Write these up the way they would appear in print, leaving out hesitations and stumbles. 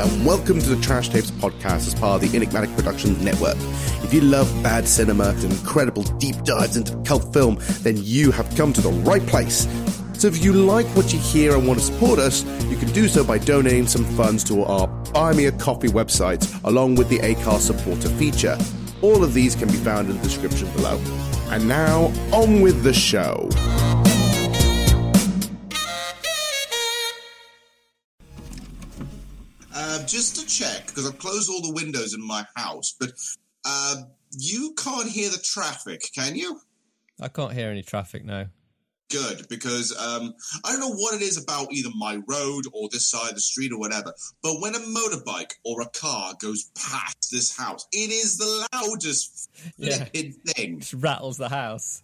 Hello and welcome to the Trash Tapes Podcast as part of the Enigmatic Productions Network. If you love bad cinema and incredible deep dives into cult film, then you have come to the right place. So if you like what you hear and want to support us, you can do so by donating some funds to our Buy Me A Coffee website, along with the Acast supporter feature. All of these can be found in the description below. And now, on with the show. Just to check, because I've closed all the windows in my house, but you can't hear the traffic, can you? I can't hear any traffic, no. Good, because I don't know what it is about either my road or this side of the street or whatever, but when a motorbike or a car goes past this house, it is the loudest thing. It just rattles the house.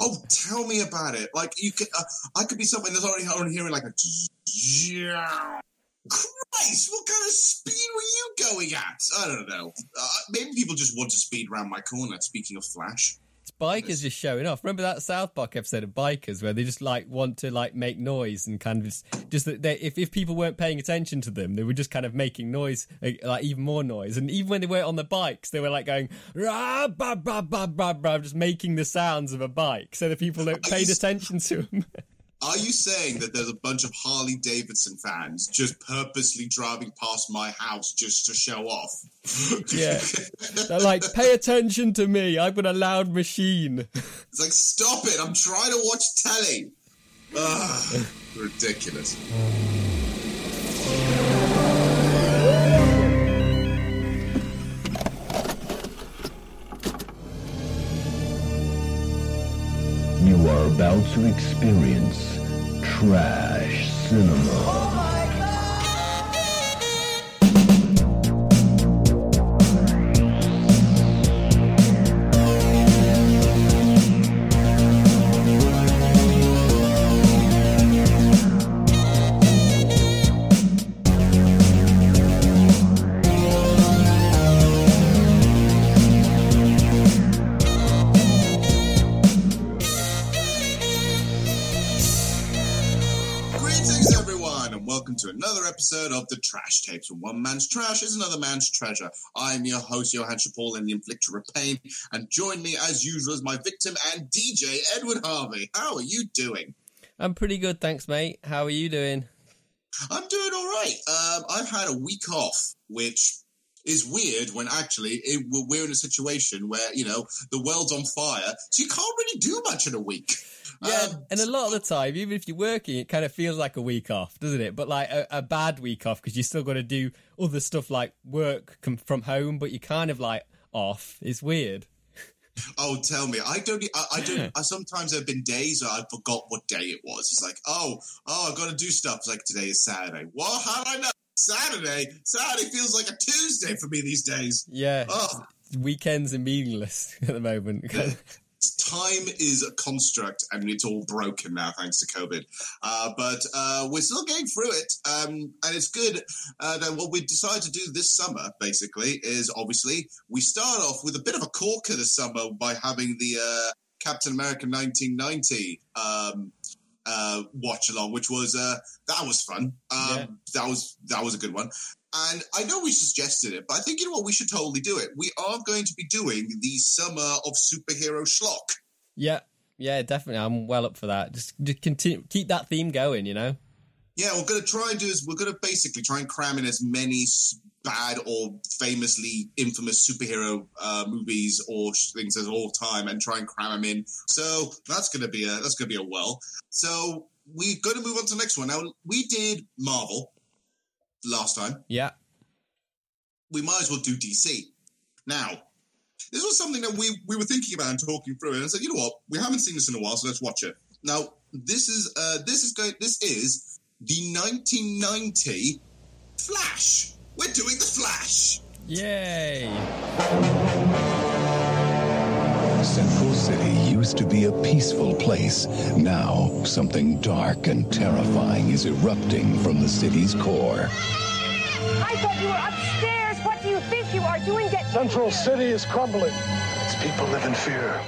Oh, tell me about it. Like, you could, I could be something that's already hearing like a... Christ, what kind of speed were you going at? I don't know. Maybe people just want to speed round my corner, speaking of Flash. It's bikers just showing off. Remember that South Park episode of Bikers where they just like want to like make noise and kind of just that if people weren't paying attention to them, they were just kind of making noise, like even more noise. And even when they weren't on the bikes, they were like going, rah, bah, bah, bah, bah, bah, just making the sounds of a bike so that people don't pay attention to them. Are you saying that there's a bunch of Harley Davidson fans just purposely driving past my house just to show off? Yeah. They're like, pay attention to me. I've got a loud machine. It's like, stop it. I'm trying to watch telly. Ugh, ridiculous. You are about to experience trash cinema. Oh my episode of the Trash Tapes, where one man's trash is another man's treasure. I'm your host, Johann Chapall, and the inflictor of pain, and join me as usual as my victim and DJ, Edward Harvey. How are you doing? I'm pretty good, thanks, mate. How are you doing? I'm doing all right. I've had a week off, which is weird when actually we're in a situation where, you know, the world's on fire, so you can't really do much in a week. Yeah, and a lot of the time, even if you're working, it kind of feels like a week off, doesn't it? But like a bad week off, because you still got to do other stuff like work from home, but you're kind of like off. It's weird. Oh, tell me. I don't. Sometimes there have been days where I forgot what day it was. It's like, oh, I've got to do stuff. It's like, today is Saturday. What? How do I know? Saturday? Saturday feels like a Tuesday for me these days. Yeah. Oh. Weekends are meaningless at the moment. Time is a construct, and it's all broken now thanks to COVID. But we're still getting through it, and it's good that what we decided to do this summer, basically, is obviously we start off with a bit of a corker this summer by having the Captain America 1990 watch along, which was that was fun. That was a good one. And I know we suggested it, but I think, you know what, we should totally do it. We are going to be doing the Summer of Superhero Schlock. Yeah, definitely. I'm well up for that. Just continue, keep that theme going, you know? Yeah, we're going to try and do is we're going to basically try and cram in as many bad or famously infamous superhero movies or things at all time and try and cram them in. So that's going to be a whirl. So we're going to move on to the next one. Now, we did Marvel last time. Yeah. We might as well do DC. Now, this was something that we were thinking about and talking through, and I said, you know what? We haven't seen this in a while, so let's watch it. Now, this is the 1990 Flash. We're doing the Flash. Yay. Central City used to be a peaceful place. Now, something dark and terrifying is erupting from the city's core. I thought you were upstairs. What do you think you are doing? Central City is crumbling. Its people live in fear.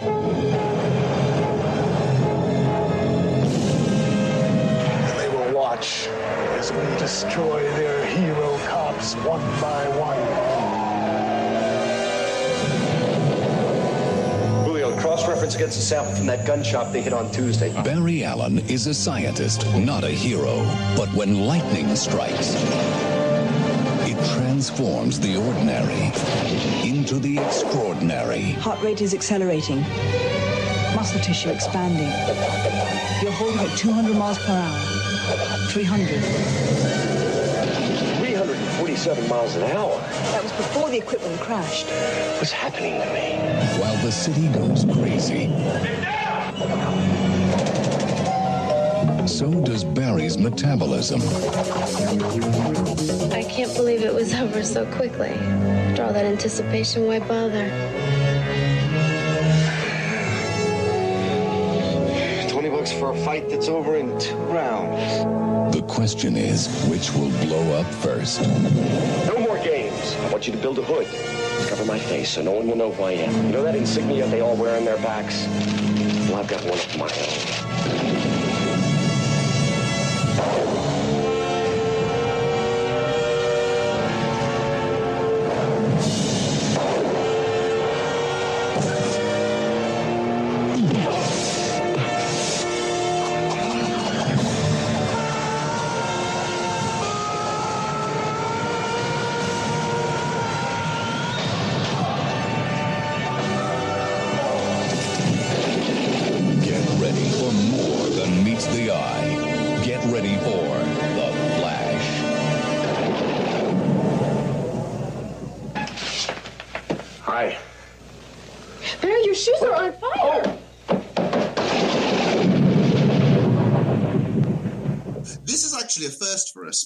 And they will watch as we destroy their hero cops. us one by one. Julio, cross-reference against a sample from that gun shop they hit on Tuesday. Barry Allen is a scientist, not a hero. But when lightning strikes, it transforms the ordinary into the extraordinary. Heart rate is accelerating. Muscle tissue expanding. You're holding at 200 miles per hour. 300. 347 miles an hour? That was before the equipment crashed. What's happening to me? While the city goes crazy, so does Barry's metabolism. I can't believe it was over so quickly. After all that anticipation, why bother? 20 bucks for a fight that's over in 2 rounds. The question is, which will blow up first? No more games. I want you to build a hood. Cover my face so no one will know who I am. You know that insignia they all wear on their backs? Well, I've got one of my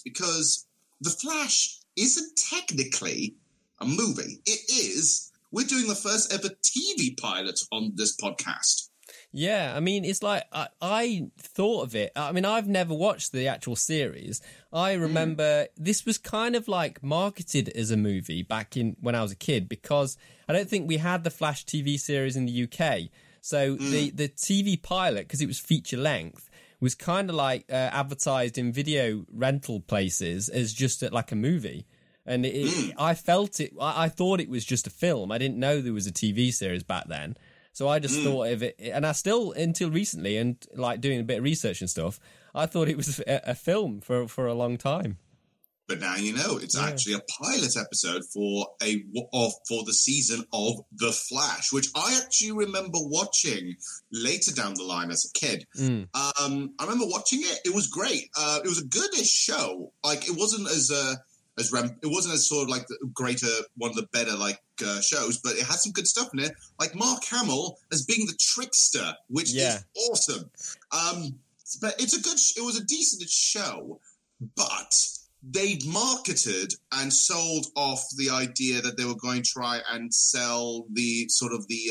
because The Flash isn't technically a movie. It is. We're doing the first ever TV pilot on this podcast. Yeah, I mean, it's like I thought of it. I mean, I've never watched the actual series. I remember this was kind of like marketed as a movie back in when I was a kid, because I don't think we had the Flash TV series in the UK. So the TV pilot, because it was feature length, was kind of like advertised in video rental places as just like a movie. And I felt it. I thought it was just a film. I didn't know there was a TV series back then. So I just thought of it. And I still, until recently, and like doing a bit of research and stuff, I thought it was a film for a long time. But now you know, it's actually a pilot episode for the season of The Flash, which I actually remember watching later down the line as a kid. I remember watching it; it was great. It was a goodish show. Like it wasn't it wasn't as sort of like the greater one of the better shows, but it had some good stuff in it, like Mark Hamill as being the trickster, which is awesome. But it was a decent show, but they marketed and sold off the idea that they were going to try and sell the sort of the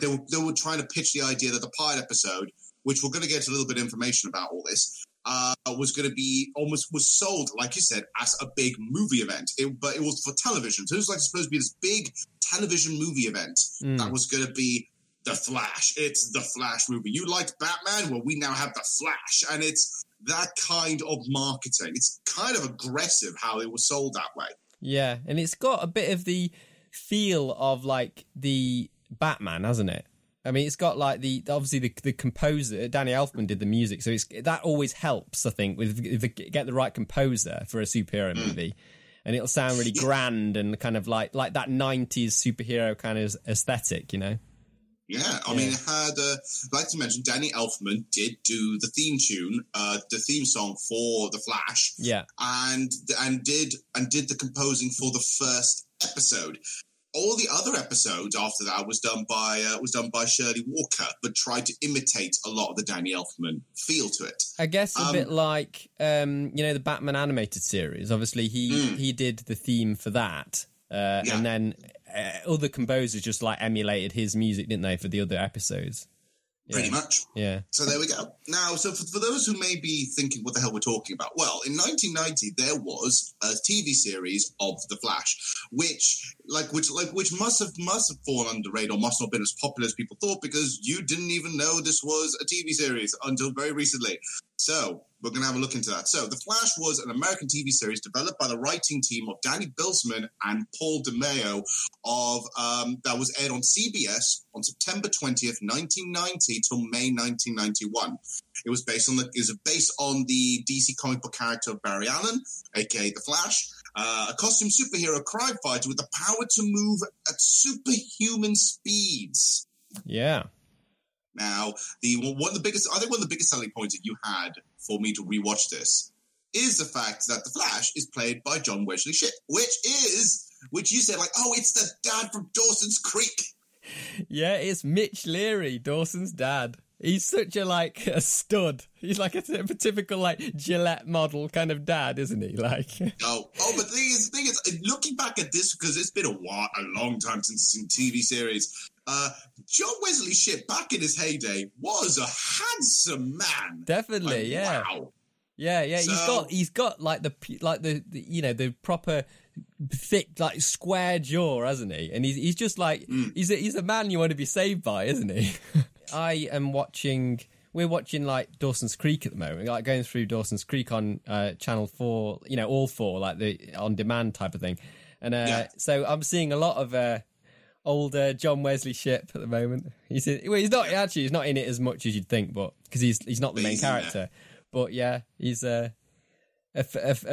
they were trying to pitch the idea that the pilot episode, which we're going to get a little bit of information about all this, was going to be was sold, like you said, as a big movie event. But it was for television. So it was supposed to be this big television movie event that was going to be The Flash. It's The Flash movie. You liked Batman? Well, we now have The Flash. And it's that kind of marketing. It's kind of aggressive how it was sold that way. Yeah, and it's got a bit of the feel of like the Batman, hasn't it? I mean, it's got like the composer, Danny Elfman, did the music, so it's that always helps, I think, if you get the right composer for a superhero movie, and it'll sound really grand and kind of like that 90s superhero kind of aesthetic, you know? Yeah, I mean, it had, like to mention, Danny Elfman did do the theme tune, the theme song for The Flash, and did the composing for the first episode. All the other episodes after that was done by Shirley Walker, but tried to imitate a lot of the Danny Elfman feel to it. I guess a bit like the Batman animated series. Obviously, he did the theme for that, and then other composers just emulated his music, didn't they, for the other episodes? Yeah. Pretty much. Yeah. So there we go. Now, so for those who may be thinking, what the hell we're talking about? Well, in 1990, there was a TV series of The Flash, which must have fallen under the radar, must not have been as popular as people thought, because you didn't even know this was a TV series until very recently. So We're going to have a look into that. So, The Flash was an American TV series developed by the writing team of Danny Bilson and Paul DeMeo that was aired on CBS on September 20th, 1990 till May 1991. It was based on the DC comic book character of Barry Allen, aka The Flash, a costumed superhero crime fighter with the power to move at superhuman speeds. Yeah. Now, one of the biggest selling points that you had for me to rewatch this is the fact that the Flash is played by John Wesley Shipp, which you said, like, oh, it's the dad from Dawson's Creek. Yeah, it's Mitch Leary, Dawson's dad. He's such a stud. He's like a typical, Gillette model kind of dad, isn't he? But the thing is, looking back at this, because it's been a long time since in TV series, John Wesley Shipp, back in his heyday, was a handsome man. Definitely, yeah. Wow. Yeah. So, he's got the proper thick, square jaw, hasn't he? And he's just he's a man you want to be saved by, isn't he? We're watching Dawson's Creek at the moment, going through Dawson's Creek on Channel 4, all 4, the on-demand type of thing. And so I'm seeing a lot of older John Wesley Shipp at the moment. He's not in it as much as you'd think, but because he's not the main character. But yeah, he's a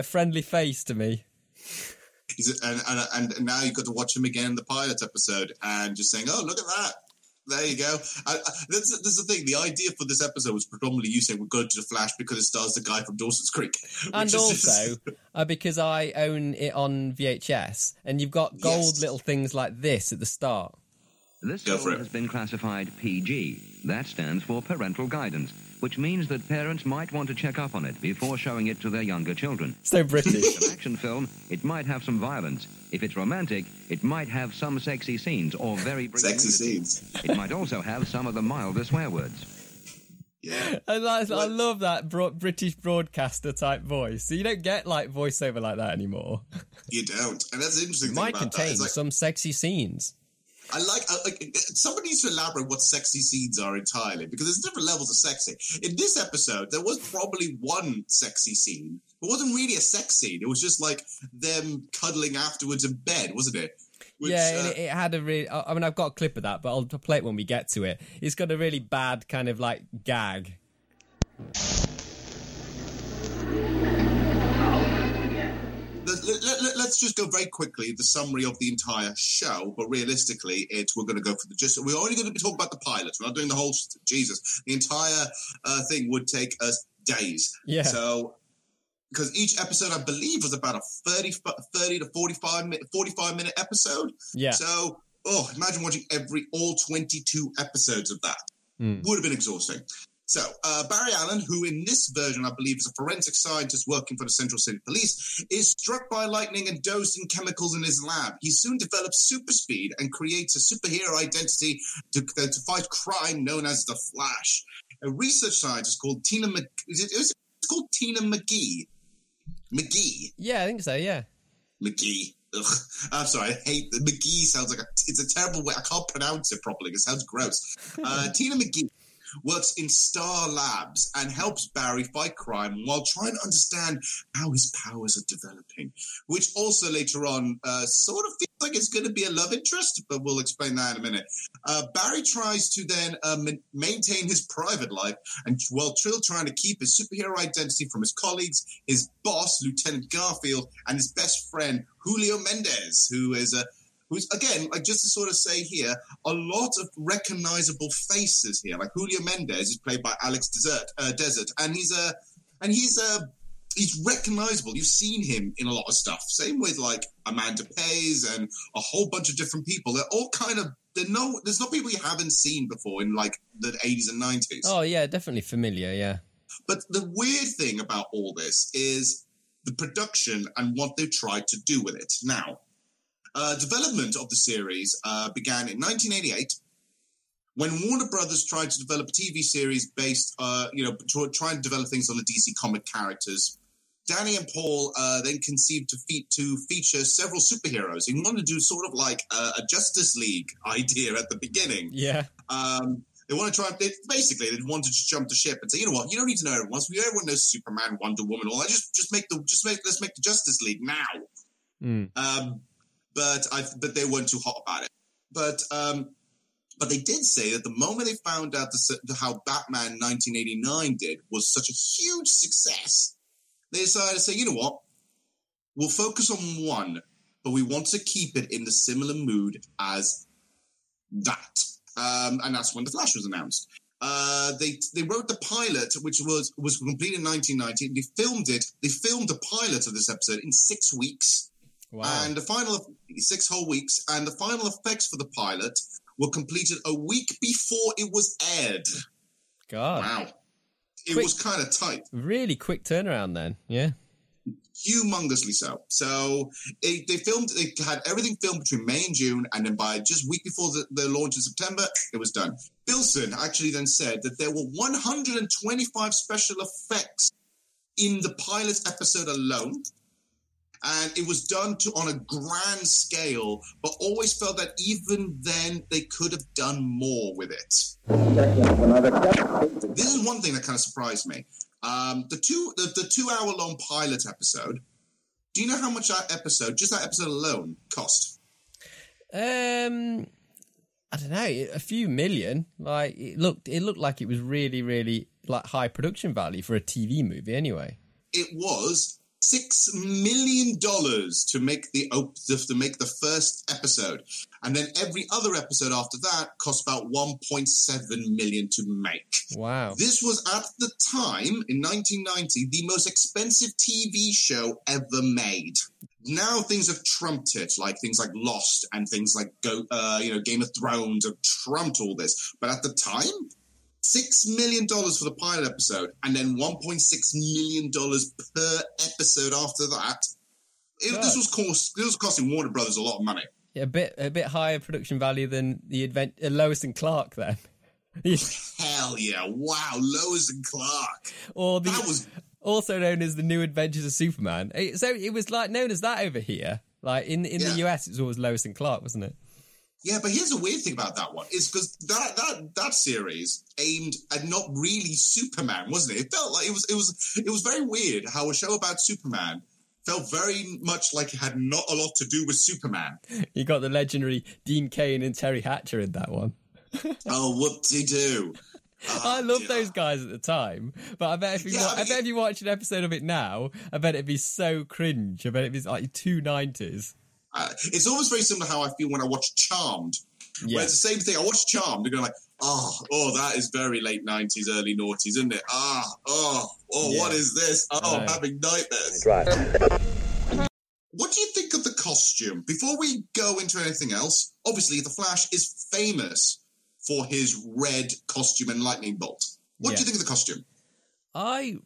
friendly face to me. And now you've got to watch him again in the pilot episode and just saying, oh, look at that. There you go. That's the thing. The idea for this episode was predominantly you saying we'll go to The Flash because it stars the guy from Dawson's Creek. And also because I own it on VHS, and you've got gold little things like this at the start. This film has been classified PG. That stands for parental guidance, which means that parents might want to check up on it before showing it to their younger children. So British. If it's an action film, it might have some violence. If it's romantic, it might have some sexy scenes or very... sexy scenes. It might also have some of the milder swear words. Yeah. And I love that British broadcaster type voice. So you don't get voiceover like that anymore. You don't. And that's the interesting thing about that. It might contain some sexy scenes. Somebody needs to elaborate what sexy scenes are entirely, because there's different levels of sexy. In this episode, there was probably one sexy scene. It wasn't really a sex scene. It was just them cuddling afterwards in bed, wasn't it? Which, it had a really... I mean, I've got a clip of that, but I'll play it when we get to it. It's got a really bad kind of gag. Let's just go very quickly the summary of the entire show, but realistically, we're going to go for we're only going to be talking about the pilot. We're not doing the whole Jesus. The entire thing would take us days. Yeah. So because each episode, I believe, was about a 30 to 45 minute episode. Yeah. So imagine watching all 22 episodes of that. Would have been exhausting. So, Barry Allen, who in this version, I believe, is a forensic scientist working for the Central City Police, is struck by lightning and dosed in chemicals in his lab. He soon develops super speed and creates a superhero identity to fight crime known as The Flash. A research scientist called Tina McGee. It's called Tina McGee. McGee? Yeah, I think so, yeah. McGee. Ugh. I'm sorry, I hate McGee sounds like it's a terrible way. I can't pronounce it properly. It sounds gross. Tina McGee works in Star Labs and helps Barry fight crime while trying to understand how his powers are developing, which also later on sort of feels like it's going to be a love interest, but we'll explain that in a minute. Barry tries to then maintain his private life and while still trying to keep his superhero identity from his colleagues, his boss, Lieutenant Garfield, and his best friend, Julio Mendez, who's, again, just to sort of say here, a lot of recognizable faces here. Julio Mendez is played by Alex Desert, and he's recognizable. You've seen him in a lot of stuff. Same with Amanda Pays and a whole bunch of different people. They're all kind of there's no people you haven't seen before in the 80s and 90s. Oh yeah, definitely familiar. Yeah. But the weird thing about all this is the production and what they've tried to do with it now. Development of the series began in 1988 when Warner Brothers tried to develop a TV series based, trying to develop things on the DC comic characters. Danny and Paul then conceived to feature several superheroes. He wanted to do sort of a Justice League idea at the beginning. Yeah. They want to try. They wanted to jump the ship and say, you know what? You don't need to know everyone. Everyone knows Superman, Wonder Woman, all that. Let's make the Justice League now. Mm. But they weren't too hot about it. But they did say that the moment they found out how Batman 1989 did was such a huge success, they decided to say, you know what? We'll focus on one, but we want to keep it in the similar mood as that. And that's when The Flash was announced. They wrote the pilot, which was completed in 1990. And they filmed the pilot of this episode in 6 weeks. Wow. And 6 whole weeks. And the final effects for the pilot were completed a week before it was aired. God. Wow. It was kind of tight. Really quick turnaround then, yeah. Humongously so. So they had everything filmed between May and June, and then by just a week before the launch in September, it was done. Bilson actually then said that there were 125 special effects in the pilot episode alone, and it was done on a grand scale, but always felt that even then they could have done more with it. This is one thing that kind of surprised me. The 2 hour long pilot episode. Do you know how much that episode, just that episode alone, cost? I don't know, a few million. Like it looked like it was really, really like high production value for a TV movie. Anyway, it was $6 million to make the first episode, and then every other episode after that cost about $1.7 million to make. Wow! This was at the time in 1990 the most expensive TV show ever made. Now things have trumped it, like things like Lost and things like Game of Thrones have trumped all this. But at the time, $6 million for the pilot episode, and then $1.6 million per episode after that. This was costing Warner Brothers a lot of money. Yeah, a bit higher production value than the Lois and Clark then. Hell yeah! Wow, Lois and Clark. That was also known as the New Adventures of Superman. So it was like known as that over here. Like in the US, it was always Lois and Clark, wasn't it? Yeah, but here's the weird thing about that one, is because that series aimed at not really Superman, wasn't it? It felt like it was very weird how a show about Superman felt very much like it had not a lot to do with Superman. You got the legendary Dean Cain and Terry Hatcher in that one. Oh, whoop-de-doo. I loved those guys at the time, but I bet if you watch an episode of it now, I bet it'd be so cringe. I bet it'd be like 290s. It's almost very similar to how I feel when I watch Charmed. Yeah. Where it's the same thing. I watch Charmed and go like, that is very late 90s, early noughties, isn't it? What is this? I'm having nightmares. Right. What do you think of the costume? Before we go into anything else, obviously The Flash is famous for his red costume and lightning bolt. What do you think of the costume? I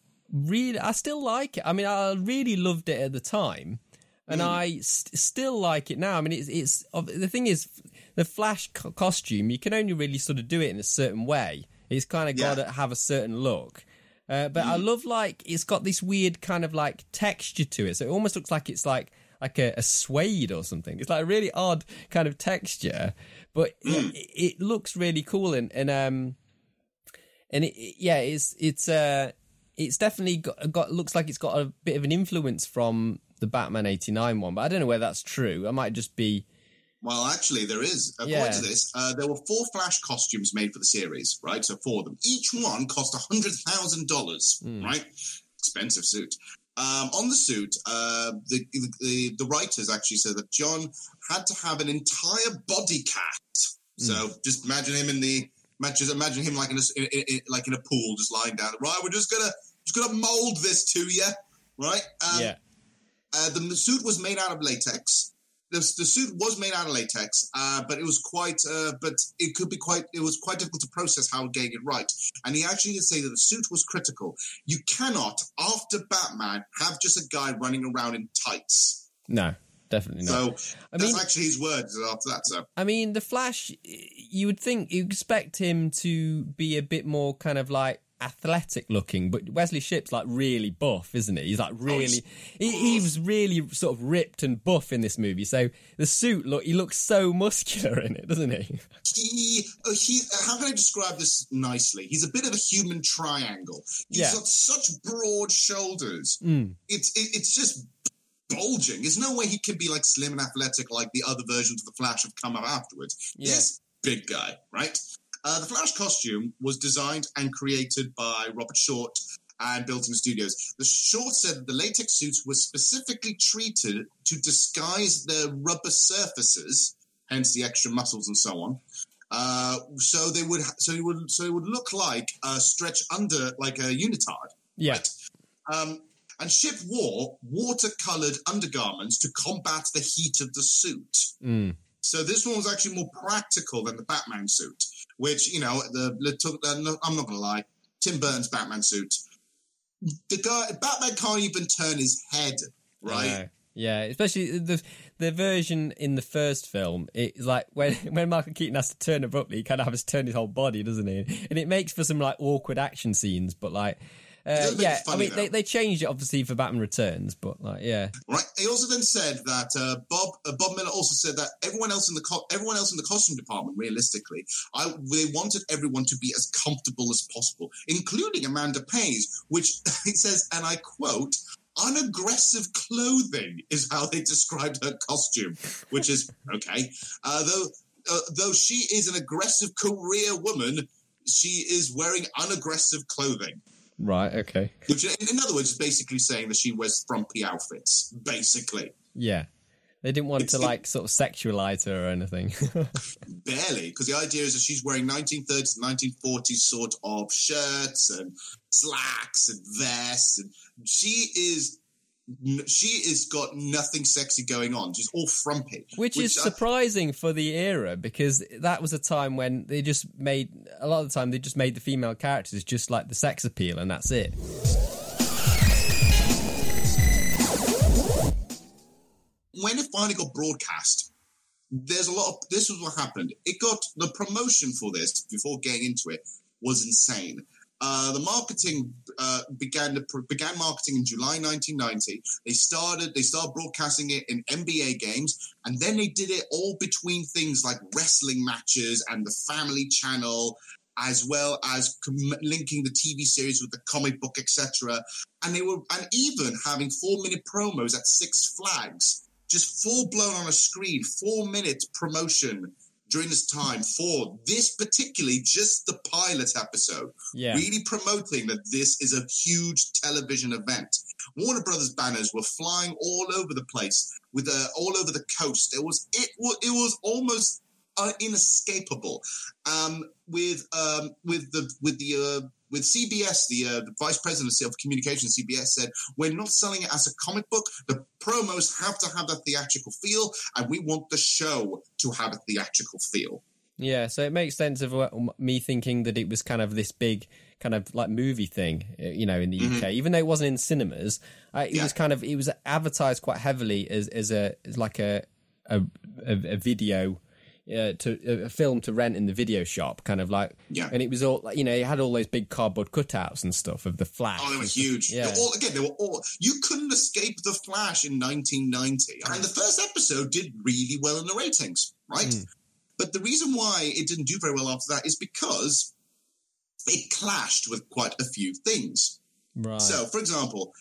still like it. I mean, I really loved it at the time. And I still like it now. I mean, it's the thing is, the Flash costume, you can only really sort of do it in a certain way. It's kind of got to have a certain look. But I love, like, it's got this weird kind of, like, texture to it. So it almost looks like it's, like a suede or something. It's, like, a really odd kind of texture. But it looks really cool. It's definitely got looks like it's got a bit of an influence from the Batman 89 one, but I don't know whether that's true. I might just be... Well, actually, there is. According to this, there were 4 Flash costumes made for the series, right? So 4 of them. Each one cost $100,000, right? Expensive suit. On the suit, the writers actually said that John had to have an entire body cast. So just imagine him like in a pool, just lying down. Right, we're just gonna mold this to you, right? The suit was made out of latex. The suit was made out of latex, but it was quite. But it could be quite. It was quite difficult to process how getting it right. And he actually did say that the suit was critical. You cannot, after Batman, have just a guy running around in tights. No, definitely not. So that's actually his words after that. So I mean, the Flash. You would think you expect him to be a bit more kind of like athletic looking, but Wesley Shipp's like really buff, isn't he? He's like really, he was really sort of ripped and buff in this movie. So the suit, look, he looks so muscular in it, doesn't he? He how can I describe this nicely? He's a bit of a human triangle. He's got such broad shoulders. It's just bulging. There's no way he can be like slim and athletic like the other versions of the Flash have come up afterwards. This big guy, right? The Flash costume was designed and created by Robert Short and built in the studios. The Short said that the latex suits were specifically treated to disguise their rubber surfaces, hence the extra muscles and so on. So it would look like a stretch under like a unitard. Yeah. Right? And Shipp wore water-coloured undergarments to combat the heat of the suit. So this one was actually more practical than the Batman suit, which, you know, I'm not going to lie, Tim Burton's Batman suit, the guy, Batman can't even turn his head, right? No. Yeah, especially the version in the first film, it's like when Michael Keaton has to turn abruptly, he kind of has to turn his whole body, doesn't he? And it makes for some, like, awkward action scenes, but, like... they changed it obviously for Batman Returns, but like, yeah, right. He also then said that Bob Miller also said that everyone else in the costume department, realistically, they wanted everyone to be as comfortable as possible, including Amanda Pays, which it says, and I quote, "Unaggressive clothing" is how they described her costume, which is okay. Though she is an aggressive career woman, she is wearing unaggressive clothing. Right, okay. Which, in other words, basically saying that she wears frumpy outfits, basically. Yeah. They didn't want to, like, sort of sexualise her or anything. Barely, because the idea is that she's wearing 1930s, 1940s sort of shirts and slacks and vests. And she is got nothing sexy going on. She's all frumpy. Which is surprising for the era, because that was a time when they just made... A lot of the time, they just made the female characters just like the sex appeal, and that's it. When it finally got broadcast, this was what happened. It got... The promotion for this, before getting into it, was insane. The marketing began marketing in July 1990. They started broadcasting it in NBA games, and then they did it all between things like wrestling matches and the Family Channel, as well as linking the TV series with the comic book, etc. And they were, and even having 4-minute promos at Six Flags, just full blown on a screen, 4 minutes promotion. During this time for this particularly, just the pilot episode, really promoting that this is a huge television event. Warner Brothers banners were flying all over the place, with all over the coast. It was almost inescapable. With CBS, the vice president of communications, CBS said, "We're not selling it as a comic book. The promos have to have a theatrical feel, and we want the show to have a theatrical feel." Yeah, so it makes sense of me thinking that it was kind of this big kind of like movie thing, you know, in the UK, even though it wasn't in cinemas. It was advertised quite heavily as like a video. To a film to rent in the video shop, kind of like, and it was all like, you know, it had all those big cardboard cutouts and stuff of the Flash. Oh, they were huge. Yeah. They were all. You couldn't escape the Flash in 1990, and the first episode did really well in the ratings, right? But the reason why it didn't do very well after that is because it clashed with quite a few things. Right. So, for example,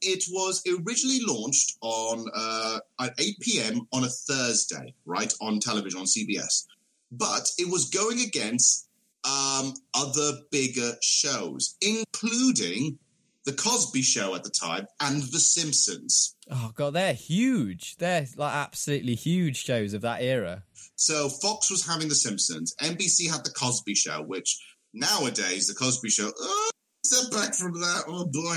it was originally launched on at 8 p.m. on a Thursday, right, on television, on CBS. But it was going against other bigger shows, including The Cosby Show at the time and The Simpsons. Oh, God, they're huge. They're like absolutely huge shows of that era. So Fox was having The Simpsons. NBC had The Cosby Show, which nowadays, The Cosby Show... Step back from that, oh boy!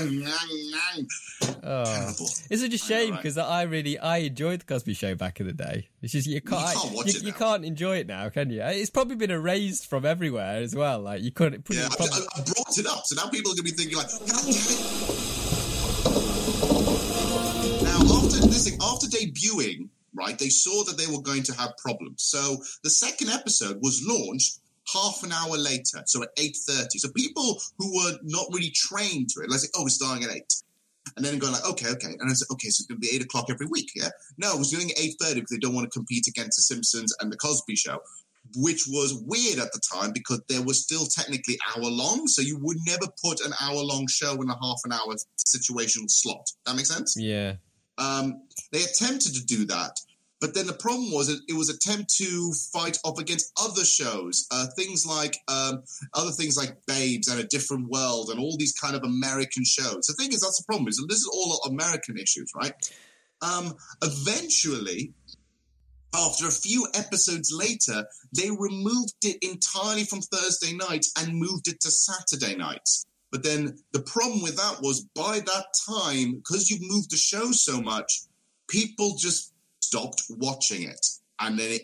Terrible. It's such a shame because I enjoyed the Cosby Show back in the day. It's just you can't watch it now. You can't enjoy it now, can you? It's probably been erased from everywhere as well. Like you couldn't. Yeah, I brought it up, so now people are going to be thinking like. Now after debuting, right? They saw that they were going to have problems, so the second episode was launched half an hour later, so at 8:30. So people who were not really trained to it, let's say, oh, we're starting at 8. And then going like, okay. And I said, okay, so it's going to be 8 o'clock every week, yeah? No, I was doing it at 8:30 because they don't want to compete against The Simpsons and The Cosby Show, which was weird at the time because they were still technically hour-long, so you would never put an hour-long show in a half-an-hour situational slot. That makes sense? Yeah. They attempted to do that, but then the problem was that it was an attempt to fight off against other shows, things like Babes and A Different World and all these kind of American shows. The thing is, that's the problem, is that this is all American issues, right? Eventually, after a few episodes later, they removed it entirely from Thursday nights and moved it to Saturday nights. But then the problem with that was by that time, because you've moved the show so much, people just stopped watching it, and then it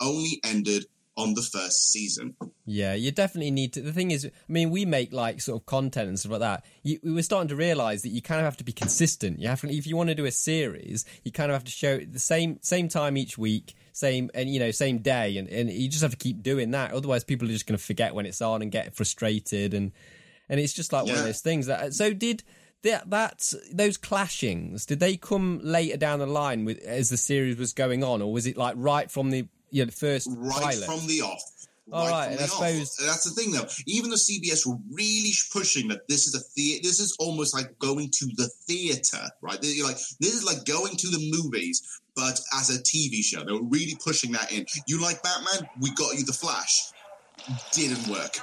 only ended on the first season. Yeah, you definitely need to. The thing is, I mean, we make like sort of content and stuff like that. We were starting to realise that you kind of have to be consistent. If you want to do a series, you kind of have to show the same time each week, same day, and you just have to keep doing that. Otherwise, people are just going to forget when it's on and get frustrated, and it's just like one of those things. Those clashings, did they come later down the line as the series was going on, or was it like right from the first pilot? From the off. Suppose that's the thing, though. Even though CBS were really pushing that this is a theater, this is almost like going to the theater, right? You're like, this is like going to the movies, but as a TV show. They were really pushing that in. You like Batman? We got you The Flash. Didn't work.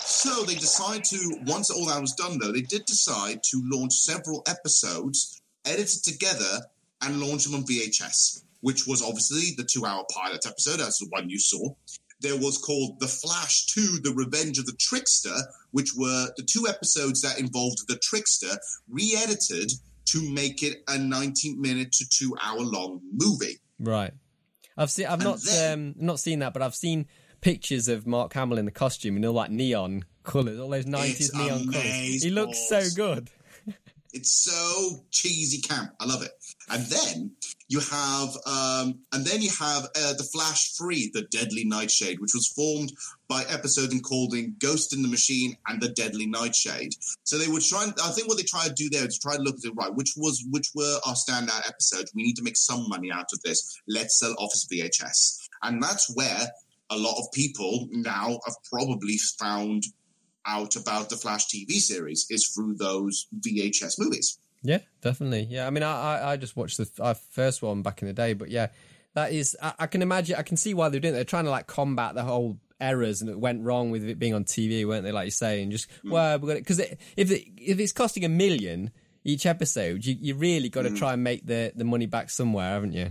So they decide to, once all that was done, though, they did decide to launch several episodes, edited together, and launch them on VHS, which was obviously the 2-hour pilot episode. That's the one you saw. There was called The Flash 2, The Revenge of the Trickster, which were the 2 episodes that involved the Trickster, re-edited to make it a 19-minute to 2-hour-long movie. Right. I've not seen that, but I've seen pictures of Mark Hamill in the costume in all that neon colours, all those 90s neon colours. He looks so good. It's so cheesy camp. I love it. And then you have The Flash 3, The Deadly Nightshade, which was formed by episode including Ghost in the Machine and The Deadly Nightshade. So they were trying. I think what they tried to do there is try to look at it, right, which were our standout episodes. We need to make some money out of this. Let's sell off as VHS. And that's where a lot of people now have probably found out about the Flash TV series is through those VHS movies. Yeah, definitely. Yeah, I mean, I just watched the first one back in the day, but yeah, that is, I can imagine, I can see why they're doing it. They're trying to like combat the whole errors and it went wrong with it being on TV, weren't they? Like you say, and just because if it's costing $1 million each episode, you really got to try and make the money back somewhere, haven't you?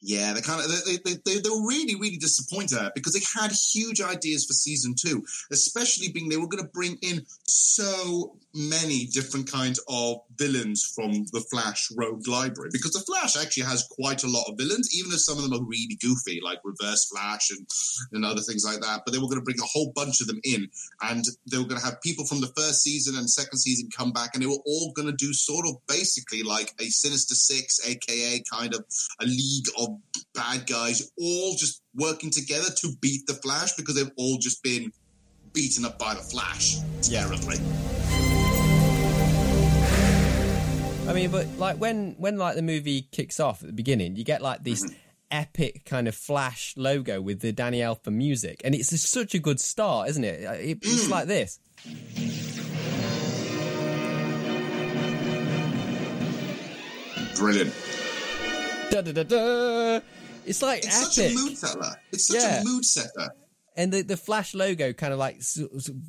Yeah, they were really, really disappointed at it because they had huge ideas for season 2, especially being they were going to bring in so many different kinds of villains from the Flash Rogue Library, because the Flash actually has quite a lot of villains, even though some of them are really goofy, like Reverse Flash and other things like that. But they were going to bring a whole bunch of them in, and they were going to have people from the first season and second season come back, and they were all going to do sort of basically like a Sinister Six, aka kind of a league of bad guys all just working together to beat the Flash because they've all just been beaten up by the Flash terribly. I mean, but like when like the movie kicks off at the beginning, you get like this epic kind of Flash logo with the Danny Elfman music, and it's such a good start, isn't it? It's like this. Brilliant. Da, da, da, da. It's like it's epic. Such a mood setter. It's such a mood setter. And the Flash logo kind of like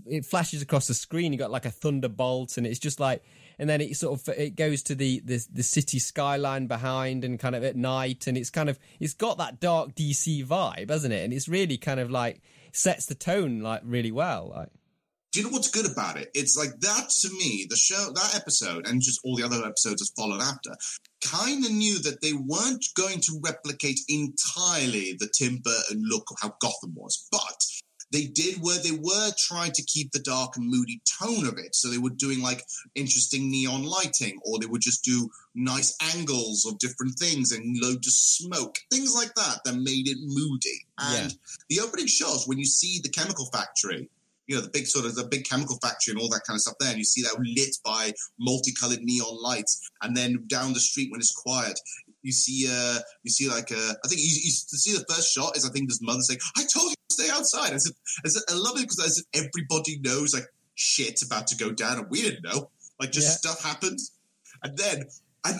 it flashes across the screen. You got like a thunderbolt, and it's just like, and then it sort of it goes to the city skyline behind, and kind of at night, and it's kind of it's got that dark DC vibe, hasn't it? And it's really kind of like sets the tone like really well. Like, do you know what's good about it? It's like that to me, the show, that episode, and just all the other episodes that followed after, kind of knew that they weren't going to replicate entirely the Tim Burton look of how Gotham was, but They did where they were trying to keep the dark and moody tone of it. So they were doing like interesting neon lighting, or they would just do nice angles of different things and loads of smoke, things like that that made it moody. And the opening shots, when you see the chemical factory, you know, the big chemical factory and all that kind of stuff there, and you see that lit by multicolored neon lights, and then down the street when it's quiet, you see, I think you see the first shot is, I think, this mother saying, "I told you to stay outside." As if, I love it because as if everybody knows, like, shit's about to go down, and we didn't know. Like, just stuff happens. And then an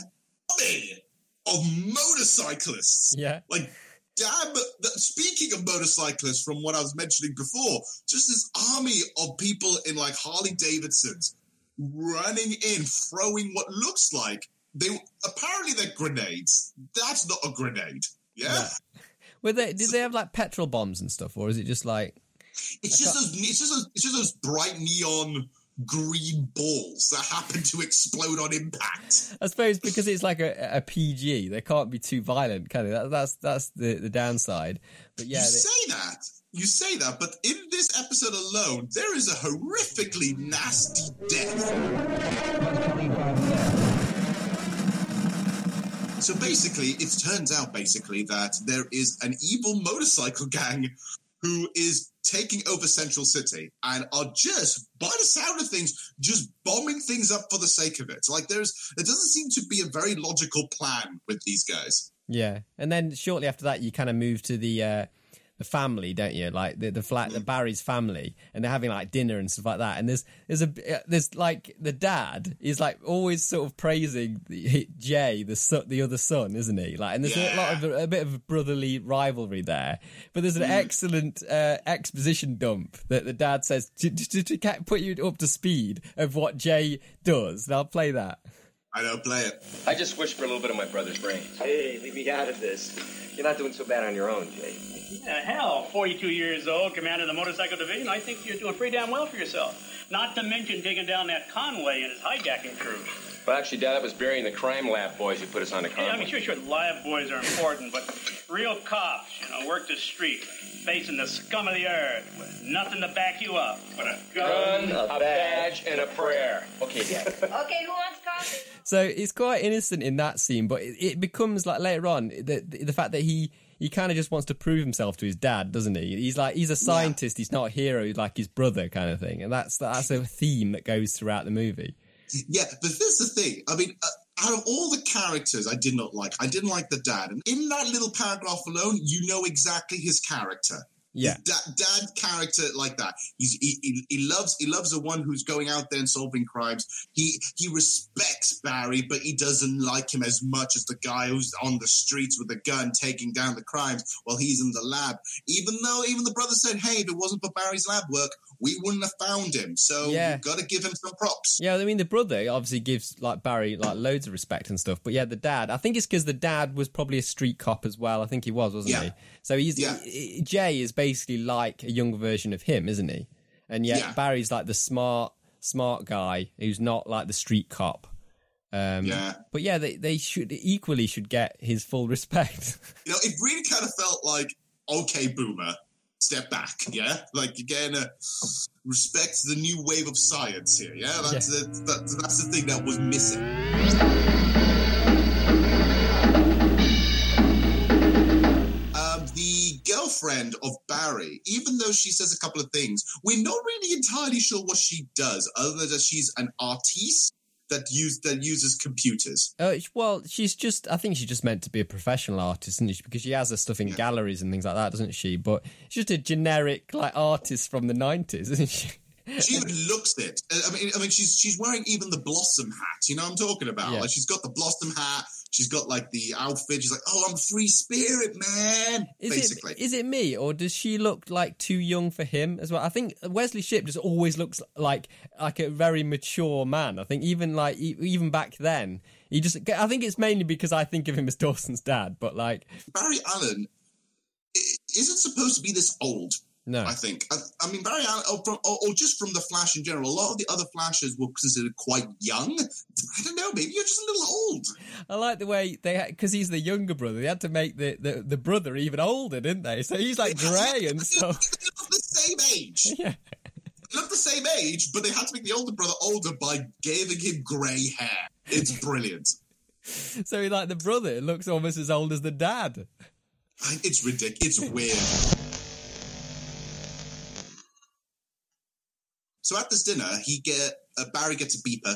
army of motorcyclists. Yeah. Like, damn, speaking of motorcyclists from what I was mentioning before, just this army of people in, like, Harley Davidsons running in, throwing what looks like apparently they're grenades. That's not a grenade. Yeah. No. Did they have like petrol bombs and stuff, or is it just like it's just those bright neon green balls that happen to explode on impact? I suppose because it's like a PG, they can't be too violent, can they? That's the downside. But yeah, you say that, but in this episode alone, there is a horrifically nasty death. So basically, it turns out that there is an evil motorcycle gang who is taking over Central City and are just, by the sound of things, just bombing things up for the sake of it. Like, there doesn't seem to be a very logical plan with these guys. Yeah, and then shortly after that, you kind of move to the family, don't you? Like the Barry's family, and they're having like dinner and stuff like that. And there's like the dad is like always sort of praising Jay, the other son, isn't he? Like, and there's a bit of brotherly rivalry there. But there's an excellent exposition dump that the dad says to put you up to speed of what Jay does. And I'll play that. I don't play it. I just wish for a little bit of my brother's brains. Hey, leave me out of this. You're not doing so bad on your own, Jay. Yeah, hell, 42 years old, commander of the motorcycle division. I think you're doing pretty damn well for yourself. Not to mention taking down that Conway and his hijacking crew. Well, actually, Dad, that was Barry and the crime lab boys who put us on the Conway. Yeah, I mean, sure, lab boys are important, but real cops, you know, work the street, facing the scum of the earth, with nothing to back you up but a gun, a badge, and a prayer. Okay, Dad. Okay, who wants coffee? So it's quite innocent in that scene, but it becomes, like, later on, the fact that he kind of just wants to prove himself to his dad, doesn't he? He's like, he's a scientist, he's not a hero like his brother kind of thing. And that's a theme that goes throughout the movie. Yeah, but this is the thing. I mean, out of all the characters I did not like, I didn't like the dad. And in that little paragraph alone, you know exactly his character. Yeah. Dad character like that. He loves the one who's going out there and solving crimes. He respects Barry, but he doesn't like him as much as the guy who's on the streets with a gun taking down the crimes while he's in the lab. Even though the brother said, hey, if it wasn't for Barry's lab work, we wouldn't have found him. So you've got to give him some props. Yeah, I mean, the brother obviously gives like Barry like loads of respect and stuff. But yeah, the dad, I think it's because the dad was probably a street cop as well. I think he was, wasn't he? So Jay is basically like a younger version of him, isn't he? And yet Barry's like the smart guy who's not like the street cop. But yeah, they should get his full respect. You know, it really kind of felt like, okay, boomer, step back, yeah? Like, again, respect the new wave of science here, yeah? That's the thing that was missing. Friend of Barry, even though she says a couple of things, we're not really entirely sure what she does, other than that she's an artiste that uses computers. Well, I think she's just meant to be a professional artist, isn't she? Because she has her stuff in galleries and things like that, doesn't she? But she's just a generic like artist from the 90s, isn't she? She even looks it. I mean, she's wearing even the Blossom hat. You know what I'm talking about? Yeah. Like, she's got the Blossom hat. She's got like the outfit. She's like, "Oh, I'm free spirit, man." Basically, is it me, or does she look like too young for him as well? I think Wesley Shipp just always looks like a very mature man. I think even back then, he just. I think it's mainly because I think of him as Dawson's dad, but like Barry Allen isn't supposed to be this old. No, I think. I mean, Barry Allen, or just from The Flash in general, a lot of the other Flashes were considered quite young. I don't know, maybe you're just a little old. I like the way because he's the younger brother, they had to make the brother even older, didn't they? So he's like grey and stuff. same age. Yeah. They're not the same age, but they had to make the older brother older by giving him grey hair. It's brilliant. So, like, the brother looks almost as old as the dad. It's ridiculous. It's weird. So at this dinner, Barry gets a beeper.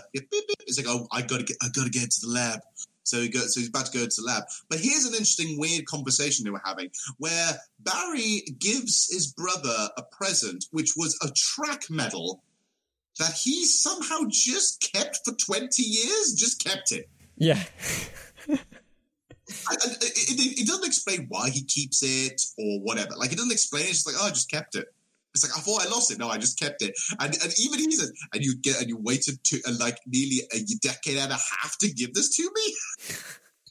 He's like, "Oh, I gotta get to the lab." So he's about to go to the lab. But here's an interesting, weird conversation they were having, where Barry gives his brother a present, which was a track medal that he somehow just kept for 20 years. Just kept it. Yeah. It doesn't explain why he keeps it or whatever. Like, it doesn't explain it. It's just like, "Oh, I just kept it." It's like, "I thought I lost it. No, I just kept it." And even he says, "And you waited to like nearly a decade and a half to give this to me."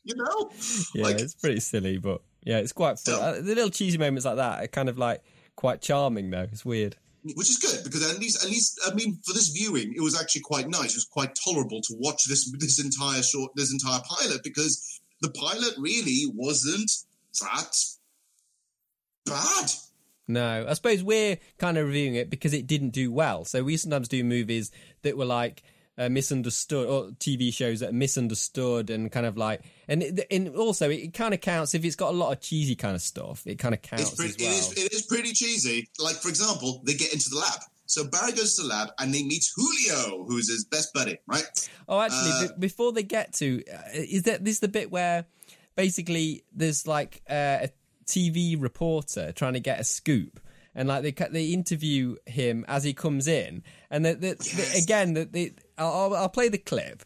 You know? Yeah, like, it's pretty silly, but yeah, it's quite funny. The little cheesy moments like that are kind of like quite charming, though. It's weird, which is good because at least I mean, for this viewing, it was actually quite nice. It was quite tolerable to watch this entire pilot because the pilot really wasn't that bad. No, I suppose we're kind of reviewing it because it didn't do well. So we sometimes do movies that were like misunderstood, or TV shows that are misunderstood and kind of like... And also, it kind of counts if it's got a lot of cheesy kind of stuff. It kind of counts as well. It is pretty cheesy. Like, for example, they get into the lab. So Barry goes to the lab and they meet Julio, who is his best buddy, right? Oh, actually, before they get to... Is this the bit where basically there's like... a TV reporter trying to get a scoop, and like they interview him as he comes in, and I'll play the clip.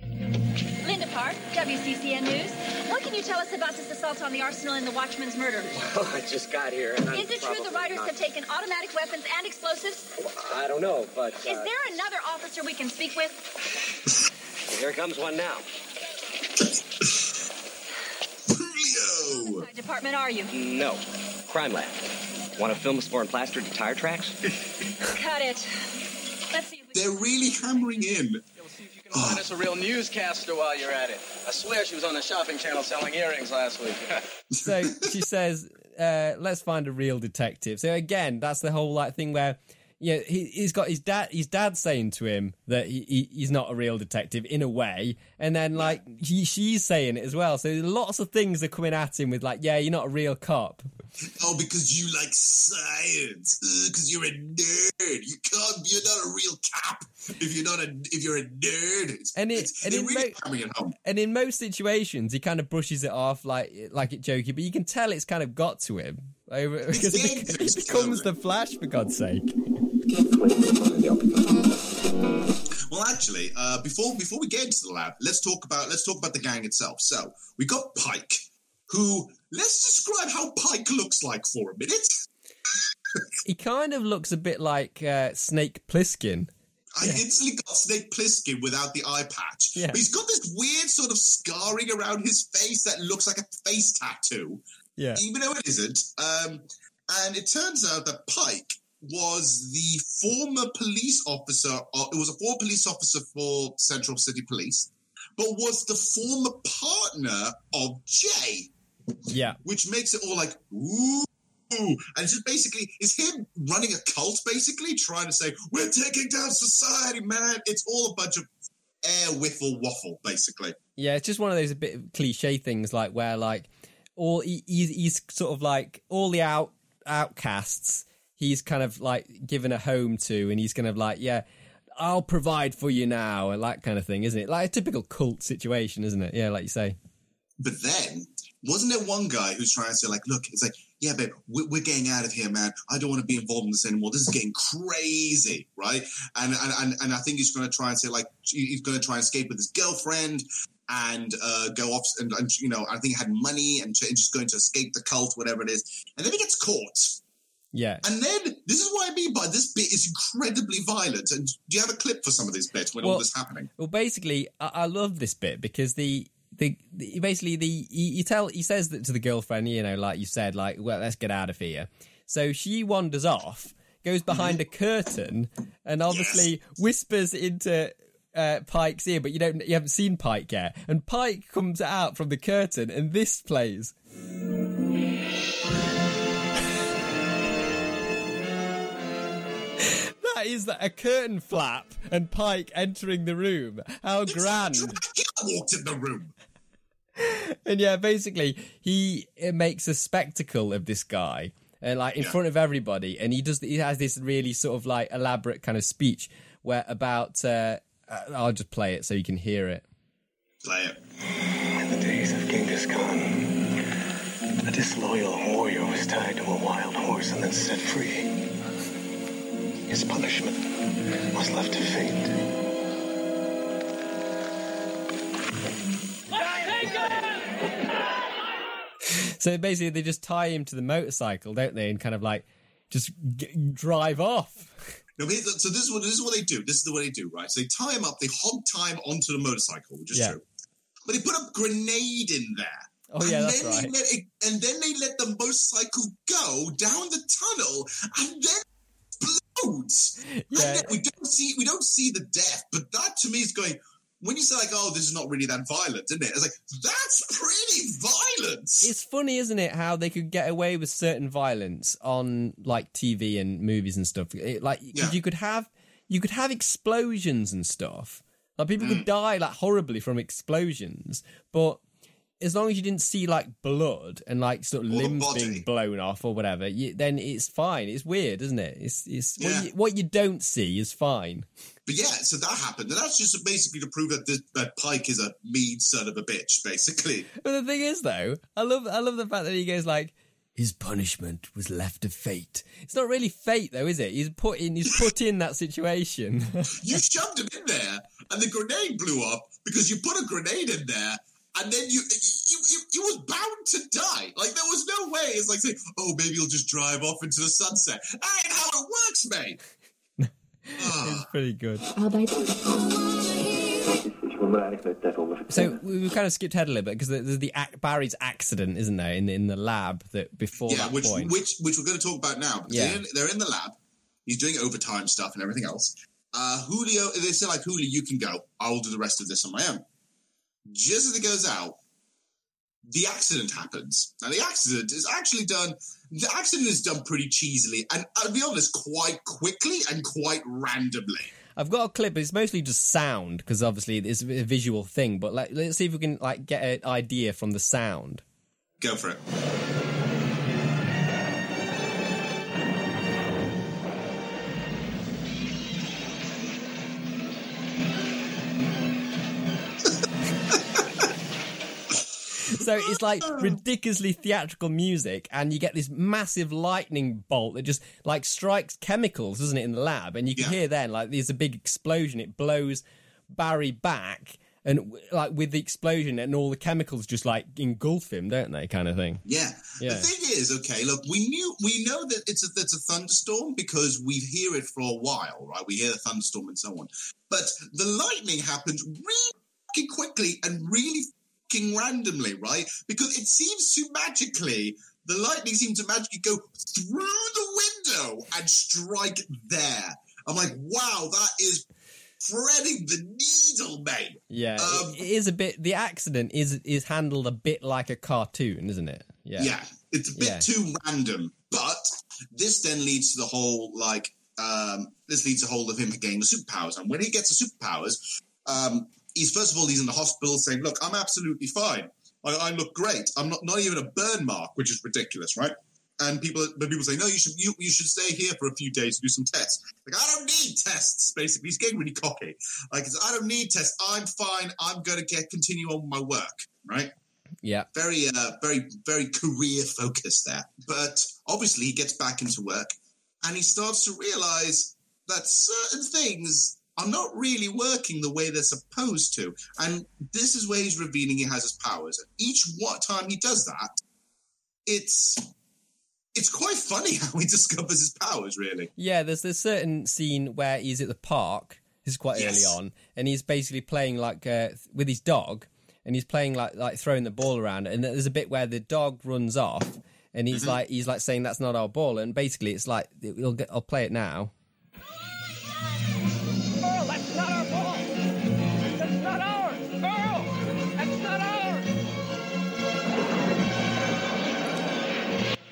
Linda Park, WCCN News. What can you tell us about this assault on the arsenal and the Watchman's murder? Well, I just got here. And is it true the writers have taken automatic weapons and explosives? Well, I don't know, but is there another officer we can speak with? Here comes one now. What department are you? No. Crime lab. Want to film us more on plastered tire tracks? Cut it. Let's see. They're really hammering in. We'll see if you can find us a real newscaster while you're at it. I swear she was on the shopping channel selling earrings last week. So she says, let's find a real detective. So again, that's the whole like thing where... Yeah, he's got his dad saying to him that he's not a real detective in a way, and then like she's saying it as well. So lots of things are coming at him with like, "Yeah, you're not a real cop." Oh, because you like science, because you're a nerd. You can't. You're not a real cop if you're not a nerd. And in most situations, he kind of brushes it off like it jokey, but you can tell it's kind of got to him over because it becomes the Flash, for God's sake. Well, actually, before we get into the lab, let's talk about the gang itself. So we got Pike, who let's describe how Pike looks like for a minute. He kind of looks a bit like Snake Plissken. Instantly got Snake Plissken without the eye patch. Yeah. But he's got this weird sort of scarring around his face that looks like a face tattoo. Yeah, even though it isn't. And it turns out that Pike was the former police officer. It was a former police officer for Central City Police, but was the former partner of Jay. Yeah, which makes it all like ooh, and it's just basically it's him running a cult, basically trying to say we're taking down society, man. It's all a bunch of air whiffle waffle, basically. Yeah, it's just one of those a bit of cliche things, like where like all he's sort of like all the outcasts. He's kind of like given a home to, and he's kind of like, "Yeah, I'll provide for you now," and that kind of thing, isn't it? Like a typical cult situation, isn't it? Yeah, like you say. But then, wasn't there one guy who's trying to say, like, "Look, it's like, yeah, babe, we're getting out of here, man. I don't want to be involved in this anymore. This is getting crazy," right? And I think he's going to try and say, like, he's going to try and escape with his girlfriend and go off, and you know, I think he had money and just going to escape the cult, whatever it is. And then he gets caught. Yeah. And then, this is what I mean by this bit is incredibly violent. And do you have a clip for some of these bits when all this is happening? Well, basically, I love this bit because he says that to the girlfriend, you know, like you said, like, "Well, let's get out of here." So she wanders off, goes behind a curtain, and obviously whispers into Pike's ear, but you haven't seen Pike yet. And Pike comes out from the curtain, and this plays. that is that a curtain flap and Pike entering the room. How grand. He walked in the room. And yeah, basically, he makes a spectacle of this guy, in front of everybody, and he has this really sort of like elaborate kind of speech where about. I'll just play it so you can hear it. Play it. In the days of Genghis Khan, a disloyal warrior was tied to a wild horse and then set free. His punishment was left to fate. So basically they just tie him to the motorcycle, don't they, and kind of like just drive off. No, so this is what they do. This is the way they do, right? So they tie him up, they hog tie him onto the motorcycle, which is true. But they put a grenade in there. Oh, yeah, that's right. And then they let the motorcycle go down the tunnel, and then it explodes. Yeah. And then we don't see the death, but that to me is going... When you say, like, oh, this is not really that violent, isn't it? It's like, that's pretty violent! It's funny, isn't it, how they could get away with certain violence on, like, TV and movies and stuff. You could have explosions and stuff. Like, people could die, like, horribly from explosions. But as long as you didn't see, like, blood and, like, sort of limbs being blown off or whatever, then it's fine. It's weird, isn't it? What you don't see is fine. But yeah, so that happened. And that's just basically to prove that Pike is a mean son of a bitch, basically. But the thing is, though, I love the fact that he goes like, his punishment was left to fate. It's not really fate, though, is it? He's put in that situation. You shoved him in there, and the grenade blew up because you put a grenade in there, and then you was bound to die. Like, there was no way. It's like saying, oh, maybe you'll just drive off into the sunset. That ain't how it works, mate. It's pretty good. So we've kind of skipped ahead a little bit because there's Barry's accident, isn't there, in the lab that before that point. Yeah, which we're going to talk about now. Yeah. They're in the lab. He's doing overtime stuff and everything else. Julio, they say, like, Julio, you can go. I'll do the rest of this on my own. Just as he goes out, the accident happens. Now, the accident is done pretty cheesily, and I'll be honest, quite quickly and quite randomly. I've got a clip, but it's mostly just sound, because obviously it's a visual thing, but let's see if we can get an idea from the sound. Go for it. So it's like ridiculously theatrical music, and you get this massive lightning bolt that just like strikes chemicals, doesn't it, in the lab? And you can hear then like there's a big explosion. It blows Barry back, and like with the explosion and all the chemicals just like engulf him, don't they? Kind of thing. Yeah. The thing is, okay, look, we know that it's a thunderstorm because we hear it for a while, right? We hear the thunderstorm and so on, but the lightning happens really quickly and really randomly, right? Because it seems to magically, the lightning seems to magically go through the window and strike there. I'm like, wow, that is threading the needle, mate. Yeah, it is a bit. The accident is handled a bit like a cartoon, isn't it? Yeah, it's a bit too random. But this then leads to the whole like this leads to the whole of him getting the superpowers, and when he gets the superpowers, He's in the hospital saying, look, I'm absolutely fine. I look great. I'm not even a burn mark, which is ridiculous, right? And people say, no, you should stay here for a few days to do some tests. Like, I don't need tests, basically. He's getting really cocky. Like, I don't need tests. I'm fine. I'm going to continue on with my work, right? Yeah. Very, very, very career focused there. But obviously he gets back into work and he starts to realize that certain things... I'm not really working the way they're supposed to. And this is where he's revealing he has his powers. And each time he does that, it's quite funny how he discovers his powers, really. Yeah, there's this certain scene where he's at the park. This is quite early on. And he's basically playing, like, with his dog. And he's playing, like throwing the ball around. And there's a bit where the dog runs off. And he's, like, saying, that's not our ball. And basically it's like, I'll play it now.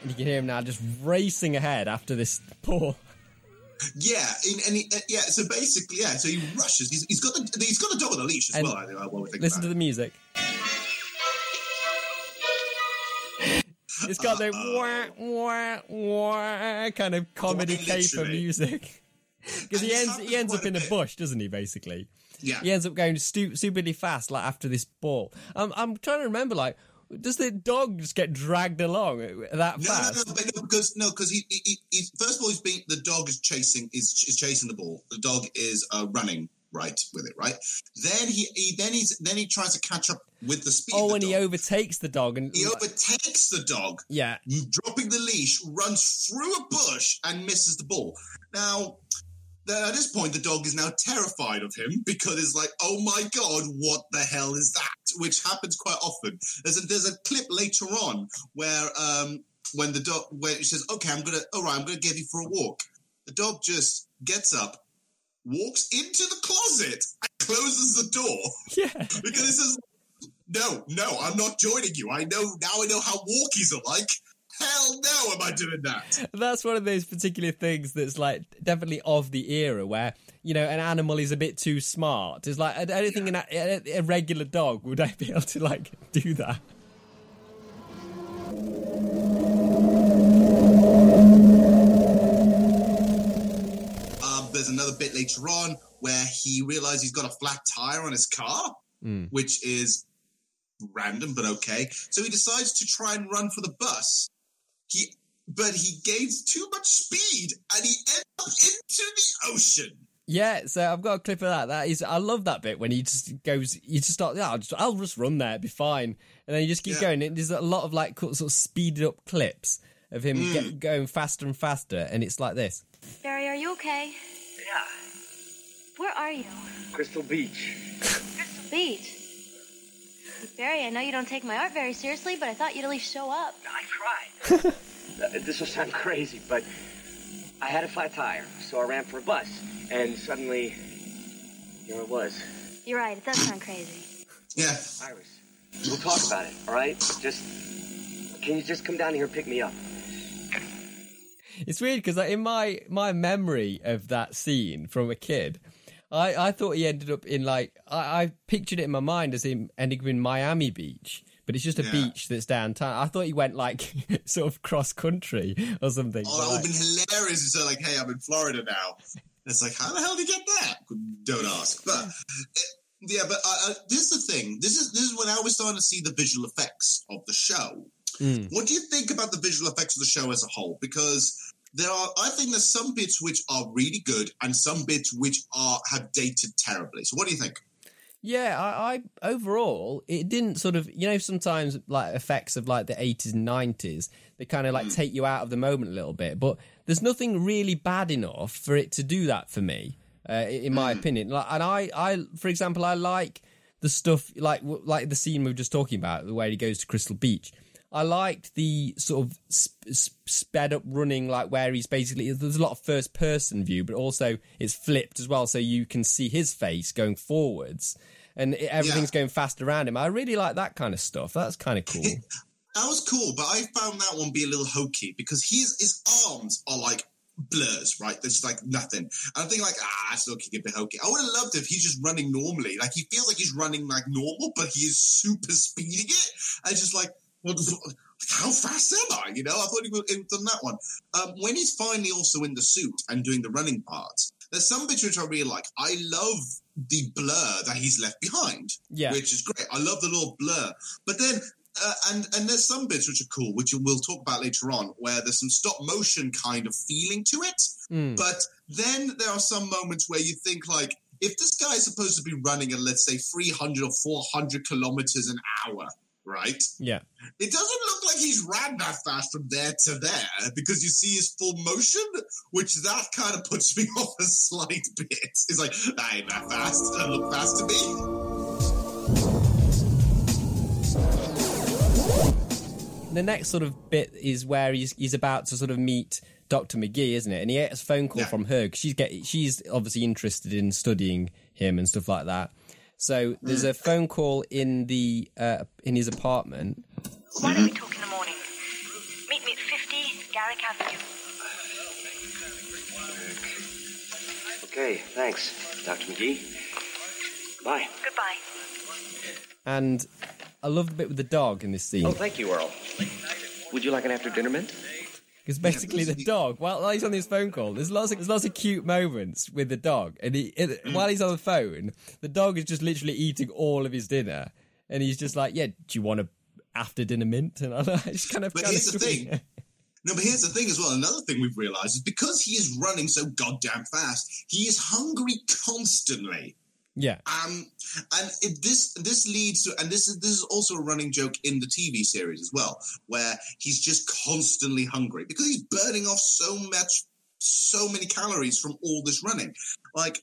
You can hear him now just racing ahead after this ball. Yeah, and so basically, yeah, so he rushes. He's got the dog on a leash as well. Listen to the music. It's got that wah, wah, wah kind of comedy caper music. Because he ends up in a bush, doesn't he, basically? Yeah. He ends up going stupidly fast, like, after this ball. I'm trying to remember, like, does the dog just get dragged along that fast? No, because he first of all, the dog is chasing the ball. The dog is running right with it, right? Then he tries to catch up with the speed. Oh, and he overtakes the dog, and he overtakes the dog. Yeah, dropping the leash, runs through a bush and misses the ball. Now, at this point, the dog is now terrified of him because it's like, oh my God, what the hell is that? Which happens quite often. There's a clip later on where when the dog, where it says, okay, I'm gonna get you for a walk. The dog just gets up, walks into the closet and closes the door. Yeah. Because it says, no, I'm not joining you. I know how walkies are like. Hell no, am I doing that? That's one of those particular things that's, like, definitely of the era where, you know, an animal is a bit too smart. It's like, I don't think a regular dog would be able to, like, do that. There's another bit later on where he realizes he's got a flat tire on his car, which is random, but okay. So he decides to try and run for the bus. But he gains too much speed and he ends up into the ocean. Yeah, so I've got a clip of that. I love that bit when he just goes, you just start, yeah, I'll just run there, it'd be fine. And then you just keep going. There's a lot of, like, sort of speeded up clips of him going faster and faster. And it's like this. Barry, are you okay? Yeah. Where are you? Crystal Beach. Crystal Beach? Barry, I know you don't take my art very seriously, but I thought you'd at least show up. I tried. This will sound crazy, but I had a flat tire, so I ran for a bus, and suddenly, here it was. You're right, it does sound crazy. Yeah. Iris, we'll talk about it, all right? Can you just come down here and pick me up? It's weird, because, like, in my memory of that scene from a kid, I thought he ended up in, like, I pictured it in my mind as him ending up in Miami Beach, but it's just a beach that's downtown. I thought he went, like, sort of cross-country or something. Oh, that would have been hilarious if they're like, hey, I'm in Florida now. It's like, how the hell did you get that? Don't ask. But, but this is the thing. This is when I was starting to see the visual effects of the show. Mm. What do you think about the visual effects of the show as a whole? Because I think there's some bits which are really good and some bits which have dated terribly. So what do you think? Yeah, I overall, it didn't sort of, you know, sometimes, like, effects of, like, the 80s and 90s, they kind of, like, take you out of the moment a little bit, but there's nothing really bad enough for it to do that for me, in my opinion. Like, and I, for example, I like the stuff, like the scene we were just talking about, where he goes to Crystal Beach. I liked the sort of sped up running, like, where he's basically, there's a lot of first person view, but also it's flipped as well, so you can see his face going forwards and everything's going fast around him. I really like that kind of stuff. That's kind of cool. That was cool, but I found that one be a little hokey because his arms are, like, blurs, right? There's, like, nothing. And I think, like, it's looking a bit hokey. I would have loved if he's just running normally. Like, he feels like he's running, like, normal, but he is super speeding it. And it's just like, how fast am I? You know, I thought he would have done that one. When he's finally also in the suit and doing the running part, there's some bits which I really like. I love the blur that he's left behind, which is great. I love the little blur. But then, and there's some bits which are cool, which we'll talk about later on, where there's some stop motion kind of feeling to it. Mm. But then there are some moments where you think, like, if this guy is supposed to be running at, let's say, 300 or 400 kilometers an hour, right? Yeah. It doesn't look like he's ran that fast from there to there because you see his full motion, which that kind of puts me off a slight bit. It's like, that ain't that fast. It doesn't look fast to me. The next sort of bit is where he's about to sort of meet Dr. McGee, isn't it? And he gets a phone call from her because she's obviously interested in studying him and stuff like that. So there's a phone call in the in his apartment. Why don't we talk in the morning? Meet me at 50 Garrick Avenue. Okay, thanks, Dr. McGee. Goodbye. Goodbye. And I love the bit with the dog in this scene. Oh, thank you, Earl. Would you like an after-dinner mint? Because basically the dog, while he's on his phone call, there's lots of cute moments with the dog. And while he's on the phone, the dog is just literally eating all of his dinner. And he's just like, yeah, do you want a after-dinner mint? And I just kind of... But here's the thing. No, but here's the thing as well. Another thing we've realised is because he is running so goddamn fast, he is hungry constantly. Yeah. And this leads to, and this is also a running joke in the TV series as well, where he's just constantly hungry because he's burning off so many calories from all this running. Like,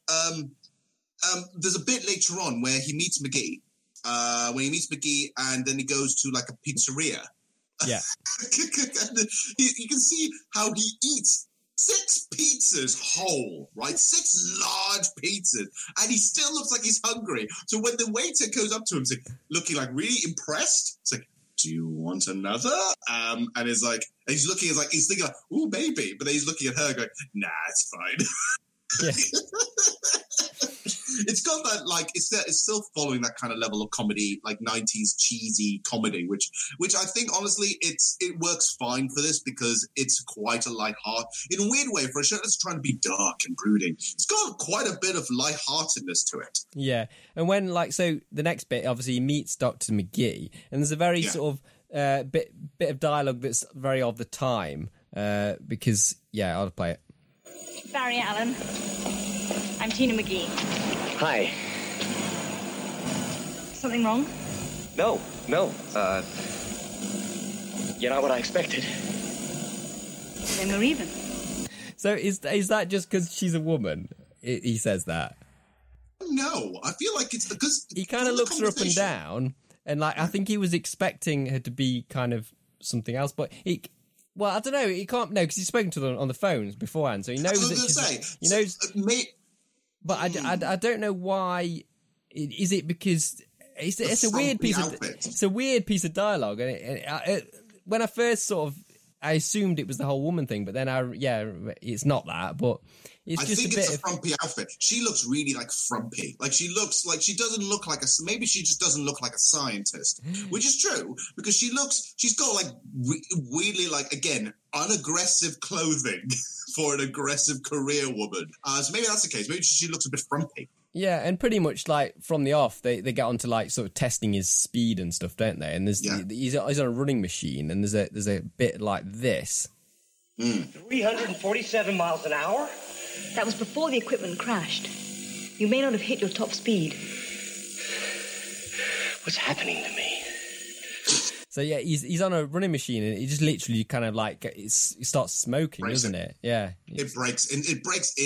there's a bit later on where he meets McGee, and then he goes to like a pizzeria. Yeah. You can see how he eats 6 pizzas whole, right? 6 large pizzas. And he still looks like he's hungry. So when the waiter goes up to him, looking like really impressed, it's like, do you want another? And it's like, and he's looking, he's thinking, like, ooh, baby. But then he's looking at her going, nah, it's fine. Yeah. It's got that, like, it's still following that kind of level of comedy, like 90s cheesy comedy, which I think, honestly, it works fine for this because it's quite a lighthearted, in a weird way, for a show that's trying to be dark and brooding, it's got quite a bit of lightheartedness to it. Yeah, and when, like, so the next bit, obviously, he meets Dr. McGee, and there's a very sort of bit of dialogue that's very of the time, because, yeah, I'll play it. Barry Allen. I'm Tina McGee. Hi. Something wrong? No. You're not what I expected. Then we're even. So is that just because she's a woman? He says that. No, I feel like it's because... He kind of looks her up and down, and like I think he was expecting her to be kind of something else, but he... Well, I don't know. He can't know because he's spoken to them on the phones beforehand, so he knows. I don't know why. Is it because it's a weird piece outfit. It's a weird piece of dialogue. And when I first sort of, I assumed it was the whole woman thing, but then it's not that. But I think it's a frumpy outfit. She looks really like frumpy. Like she looks like she doesn't look like a. Maybe she just doesn't look like a scientist, which is true because she looks. She's got like weirdly like again unaggressive clothing for an aggressive career woman. So maybe that's the case. Maybe she looks a bit frumpy. Yeah, and pretty much like from the off, they get onto like sort of testing his speed and stuff, don't they? And there's he's on a running machine, and there's a bit like this. 347 miles an hour. That was before the equipment crashed. You may not have hit your top speed. What's happening to me? So, yeah, he's on a running machine and it just literally kind of like it starts smoking, doesn't it? Yeah. It breaks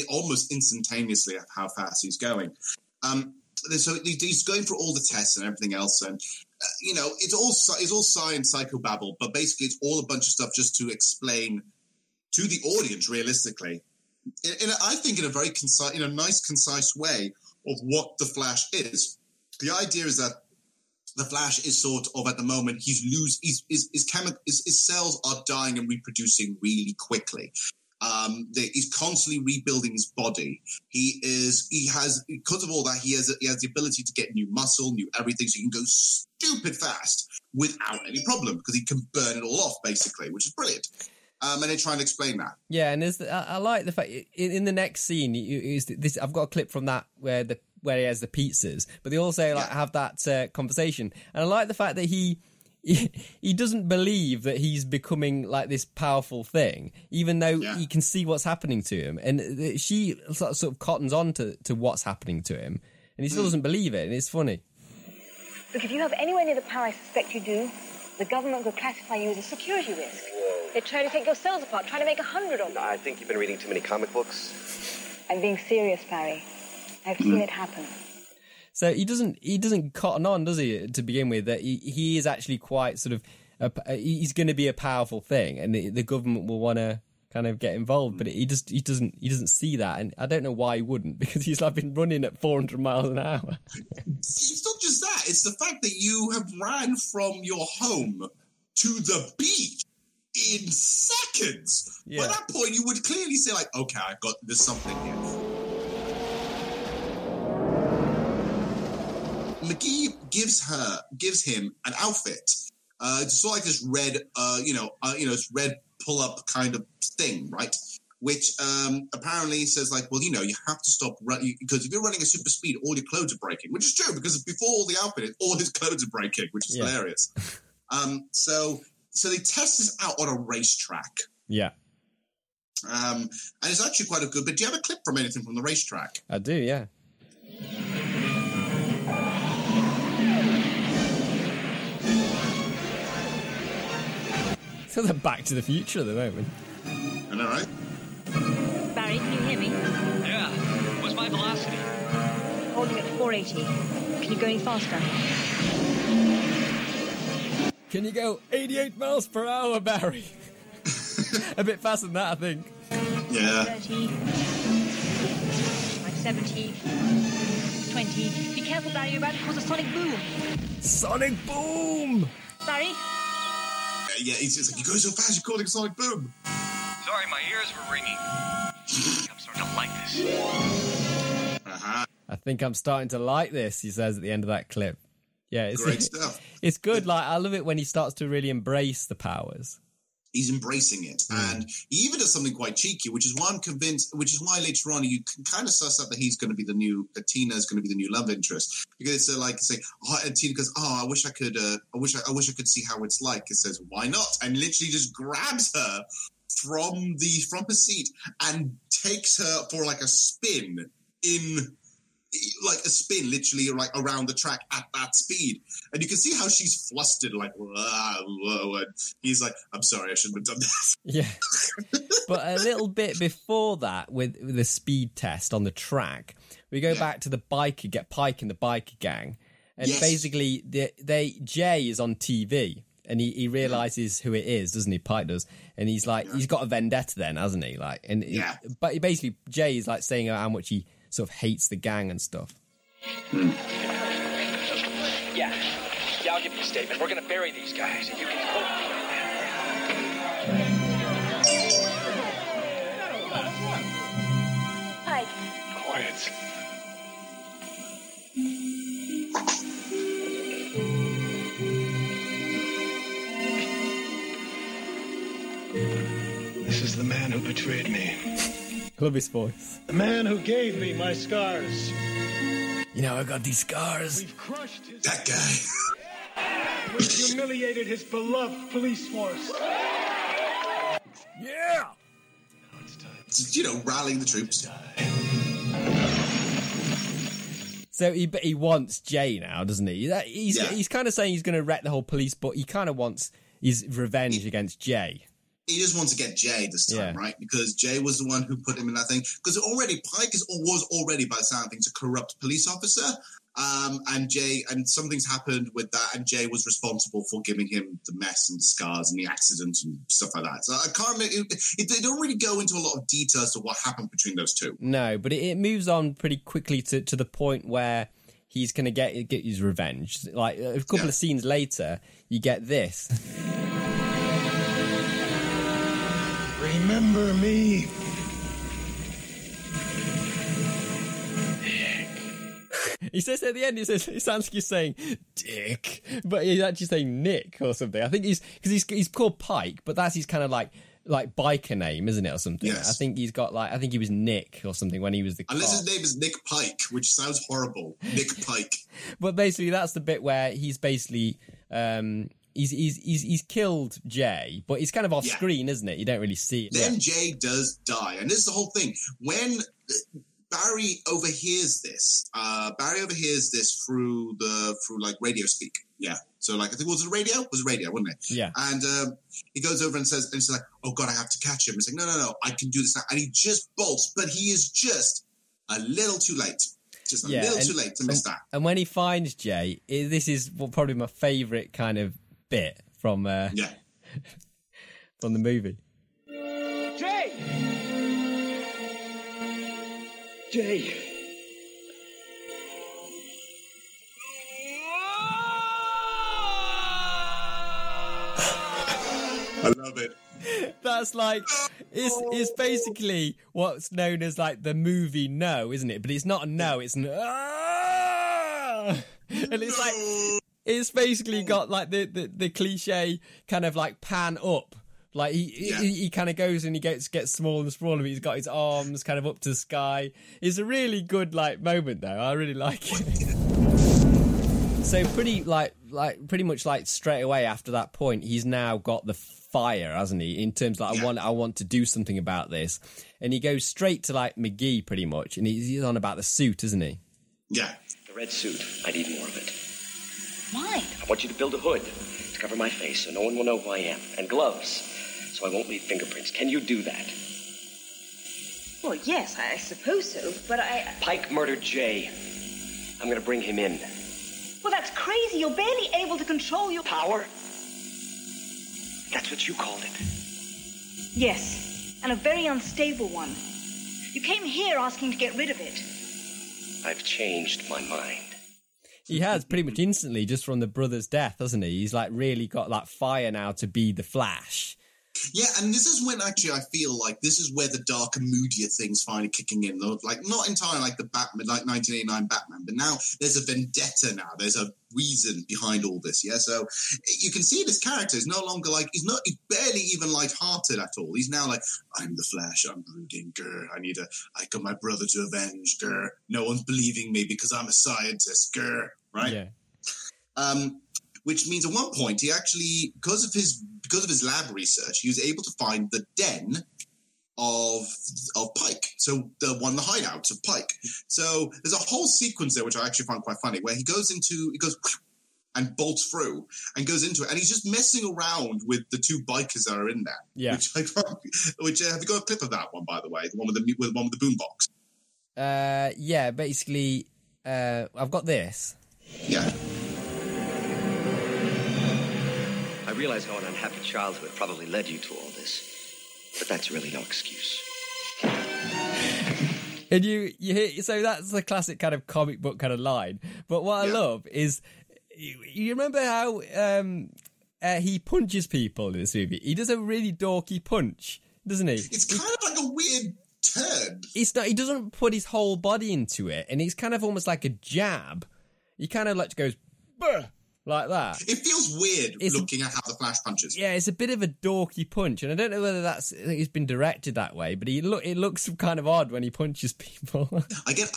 almost instantaneously of how fast he's going. So he's going through all the tests and everything else and... you know, it's all science psychobabble, but basically it's all a bunch of stuff just to explain to the audience, realistically, I think in a very concise, in a nice, concise way of what The Flash is. The idea is that The Flash is sort of, at the moment, his cells are dying and reproducing really quickly. He's constantly rebuilding his body. Because of all that, he has the ability to get new muscle, new everything, so he can go stupid fast without any problem because he can burn it all off, basically, which is brilliant. And they try and explain that. Yeah, and I like the fact in the next scene, I've got a clip from that where he has the pizzas, but they also like have that conversation. And I like the fact that he doesn't believe that he's becoming like this powerful thing, even though he can see what's happening to him. And she sort of cottons on to what's happening to him, and he still doesn't believe it. And it's funny. Look, if you have anywhere near the power I suspect you do, the government will classify you as a security risk. Whoa. They try to take your cells apart, try to make 100 of them. I think you've been reading too many comic books. I'm being serious, Barry. I've seen it happen. So he doesn't cotton on, does he, to begin with, that he is actually quite sort of... he's going to be a powerful thing, and the government will want to kind of get involved, but he doesn't see that, and I don't know why he wouldn't, because he's like been running at 400 miles an hour. It's not just that, it's the fact that you have ran from your home to the beach in seconds. Yeah. By that point, you would clearly say, like, okay, I've got... There's something here. McGee gives him an outfit. It's sort of like this red, this red pull-up kind of thing, right? Which apparently says, like, well, you have to stop running, because if you're running at super speed, all your clothes are breaking, which is true, because before all the outfit, all his clothes are breaking, which is hilarious. So they test this out on a racetrack. Yeah. And it's actually quite a good bit. Do you have a clip from anything from the racetrack? I do, yeah. So they're Back to the Future at the moment. I know, right? Barry, can you hear me? Yeah. What's my velocity? Holding at 480. Can you go any faster? Can you go 88 miles per hour, Barry? A bit faster than that, I think. Yeah. 30. 570. 20. Be careful, Barry. You're about to cause a sonic boom. Sonic boom! Barry? Yeah, he's just like, you go so fast, you're calling sonic boom. Sorry, my ears were ringing. I'm starting to like this. Uh-huh. I think I'm starting to like this, he says at the end of that clip. Yeah, it's great stuff. It's good. Like, I love it when he starts to really embrace the powers. He's embracing it, and he even does something quite cheeky, which is why I'm convinced. Which is why later on you can kind of suss out that he's going to be that Tina is going to be the new love interest, because it's like say, oh, and Tina goes, "Oh, I wish I could see how it's like." It says, "Why not?" and literally just grabs her from her seat and takes her for like a spin literally like around the track at that speed, and you can see how she's flustered, like whoa, and he's like, I'm sorry, I shouldn't have done that. Yeah. But a little bit before that, with the speed test on the track, we go back to the biker, get Pike and the biker gang, and basically Jay is on TV, and he realizes who it is, doesn't he? Pike does, and he's like, he's got a vendetta then, hasn't he? Like, and but he basically, Jay is like saying how much he sort of hates the gang and stuff. Yeah, I'll give you a statement. We're going to bury these guys, and you can quote me on that. Pike. Quiet. This is the man who betrayed me. I love his voice. The man who gave me my scars. You know, I got these scars. We've crushed his... That guy. We've humiliated his beloved police force. Yeah! Now it's time. It's, rallying the troops. So he wants Jay now, doesn't he? He's kind of saying he's going to wreck the whole police, but he kind of wants his revenge against Jay. He just wants to get Jay this time, right? Because Jay was the one who put him in that thing. Because already, Pike was already, by the sound of things, a corrupt police officer. And Jay, and something's happened with that, and Jay was responsible for giving him the mess and the scars and the accidents and stuff like that. So I can't remember, they don't really go into a lot of detail as to what happened between those two. No, but it moves on pretty quickly to the point where he's going to get his revenge. Like, a couple of scenes later, you get this. Remember me. Dick. He says at the end, it sounds like he's saying Dick, but he's actually saying Nick or something. I think he's called Pike, but that's his kind of like biker name, isn't it, or something? Yes. I think he's got I think he was Nick or something when he was the cop. Unless his name is Nick Pike, which sounds horrible. Nick Pike. But basically that's the bit where he's basically... He's killed Jay, but he's kind of off screen, isn't it? You don't really see it. Then Jay does die, and this is the whole thing. When Barry overhears this through radio speak. Yeah, so like I think it was radio, wasn't it? Yeah. And he goes over and says, and he's like, "Oh God, I have to catch him." He's like, "No, I can do this now," and he just bolts, but he is just a little too late. Too late to miss that. And when he finds Jay, this is probably my favourite kind of bit from the movie. Jay! I love it. That's like, it's basically what's known as like the movie no, isn't it? But it's not a no, it's an ah! And it's like, it's basically got like the cliche kind of like pan up. Like he kind of goes and he gets smaller and smaller, but he's got his arms kind of up to the sky. It's a really good like moment though. I really like it. So pretty much straight away after that point, he's now got the fire, hasn't he? In terms of like, I want to do something about this, and he goes straight to like McGee pretty much, and he's on about the suit, isn't he? Yeah, the red suit. I need more of it. Why? I want you to build a hood to cover my face so no one will know who I am, and gloves. So I won't leave fingerprints. Can you do that? Well, yes, I suppose so, but I... Pike murdered Jay. I'm going to bring him in. Well, that's crazy. You're barely able to control your... Power? That's what you called it. Yes, and a very unstable one. You came here asking to get rid of it. I've changed my mind. He has pretty much instantly, just from the brother's death, hasn't he? He's like really got that fire now to be the Flash. Yeah, and this is when actually I feel like this is where the darker, moodier things finally kicking in. Like not entirely like the Batman, like 1989 Batman, but now there's a vendetta. Now there's a reason behind all this. Yeah, so you can see this character is no longer like he's barely even lighthearted at all. He's now like, I'm the Flash. I'm brooding. Grr, I got my brother to avenge. Grr, no one's believing me because I'm a scientist. Grr, right? Yeah. Which means at one point he actually, because of his lab research, he was able to find the den of Pike. So the hideouts of Pike. So there's a whole sequence there, which I actually find quite funny, where he goes and bolts through and goes into it. And he's just messing around with the two bikers that are in there. Yeah. Which have you got a clip of that one, by the way? The one with the boombox. Yeah, basically, I've got this. Yeah. I realize how an unhappy childhood probably led you to all this, but that's really no excuse. And you hear, so that's the classic kind of comic book kind of line. But what I love is, you remember how he punches people in this movie? He does a really dorky punch, doesn't he? It's kind of like a weird turn. It's not. He doesn't put his whole body into it, and it's kind of almost like a jab. He kind of like goes, "Burr." Like that. It feels weird looking at how the Flash punches. Yeah, it's a bit of a dorky punch, and I don't know whether it's been directed that way, but it looks kind of odd when he punches people. I get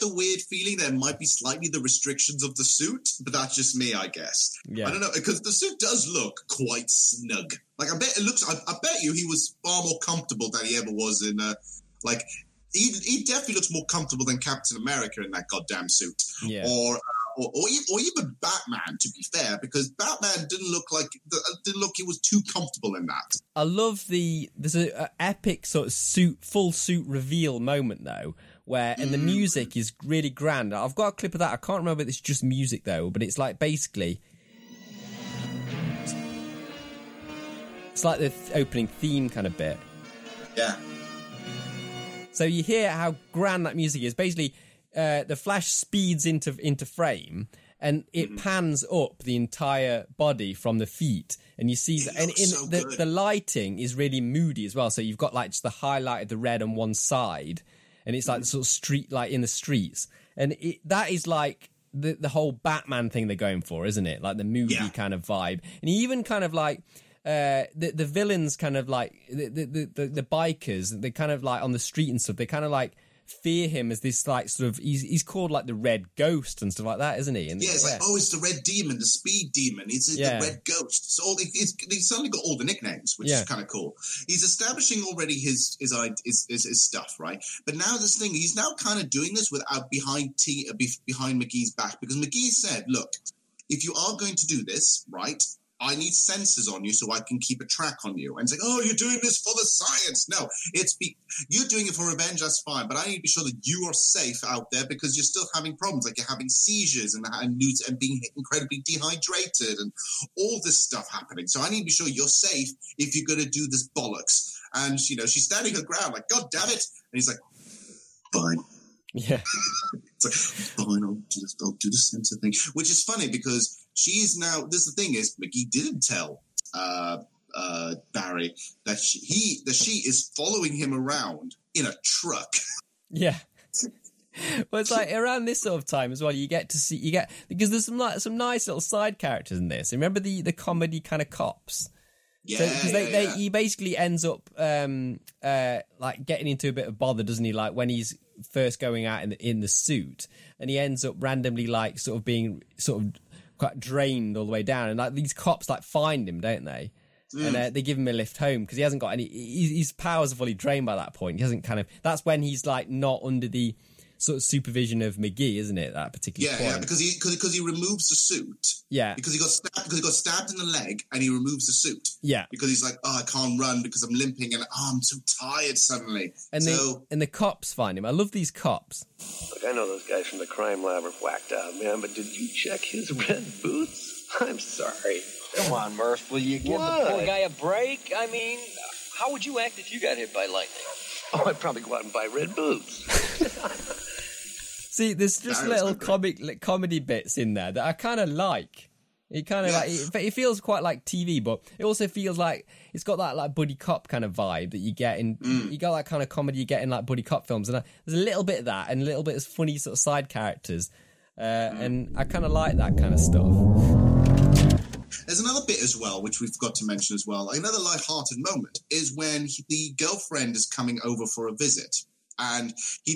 the weird feeling there might be slightly the restrictions of the suit, but that's just me, I guess. Yeah. I don't know, because the suit does look quite snug. Like, I bet you he was far more comfortable than he ever was in, like... He definitely looks more comfortable than Captain America in that goddamn suit, or even Batman. To be fair, because Batman didn't look he was too comfortable in that. I love there's an epic sort of full suit reveal moment though, where and the music is really grand. I've got a clip of that. I can't remember if it's just music though, but it's like basically. It's like the opening theme kind of bit. Yeah. So you hear how grand that music is. Basically, the Flash speeds into frame, and it pans up the entire body from the feet, and you see that. And the lighting is really moody as well. So you've got like just the highlight of the red on one side, and it's like the sort of street light in the streets, and that is like the whole Batman thing they're going for, isn't it? Like the moody kind of vibe, and even kind of like. The villains kind of like the bikers, they kind of like on the street and stuff, they kind of like fear him as this like sort of he's called like the Red Ghost and stuff like that, isn't he? And yeah, it's like, oh, it's the Red Demon, the Speed Demon, it's the Red Ghost. It's all they've suddenly got all the nicknames, which is kind of cool. He's establishing already his stuff, right? But now this thing, he's now kind of doing this without behind McGee's back, because McGee said, look, if you are going to do this, right, I need sensors on you so I can keep a track on you. And it's like, oh, you're doing this for the science. No, you're doing it for revenge, that's fine. But I need to be sure that you are safe out there because you're still having problems. Like you're having seizures and being incredibly dehydrated and all this stuff happening. So I need to be sure you're safe if you're going to do this bollocks. And, she's standing her ground like, God damn it. And he's like, fine. Yeah. It's like, fine, I'll do the sensor thing. Which is funny because... The thing is, McGee didn't tell Barry that she is following him around in a truck. Yeah. Well, it's like around this sort of time as well, you get to see, you get, because there's some nice little side characters in this. Remember the comedy kind of cops? Yeah, so, he basically ends up like getting into a bit of bother, doesn't he? Like when he's first going out in the suit, and he ends up randomly like sort of being sort of quite drained all the way down, and like these cops like find him, don't they? Mm. And they give him a lift home because he hasn't got any. His powers are fully drained by that point. He hasn't kind of. That's when he's like not under the sort of supervision of McGee, isn't it? That particular point. Yeah, because he removes the suit. Yeah, because he got stabbed in the leg and he removes the suit. Yeah, because he's like, oh, I can't run because I'm limping and I'm so tired suddenly. And the cops find him. I love these cops. Look, I know those guys from the crime lab are whacked out, man. But did you check his red boots? I'm sorry. Come on, Murph. Will you give the poor guy a break? I mean, how would you act if you got hit by lightning? Oh, I'd probably go out and buy red boots. See, there's just little comedy bits in there that I kind of like. It kind of like it feels quite like TV, but it also feels like it's got that like buddy cop kind of vibe that you get in. Mm. You got that kind of comedy you get in like buddy cop films, and there's a little bit of that and a little bit of funny sort of side characters, and I kind of like that kind of stuff. There's another bit as well which we've got to mention as well. Another light-hearted moment is when the girlfriend is coming over for a visit. And he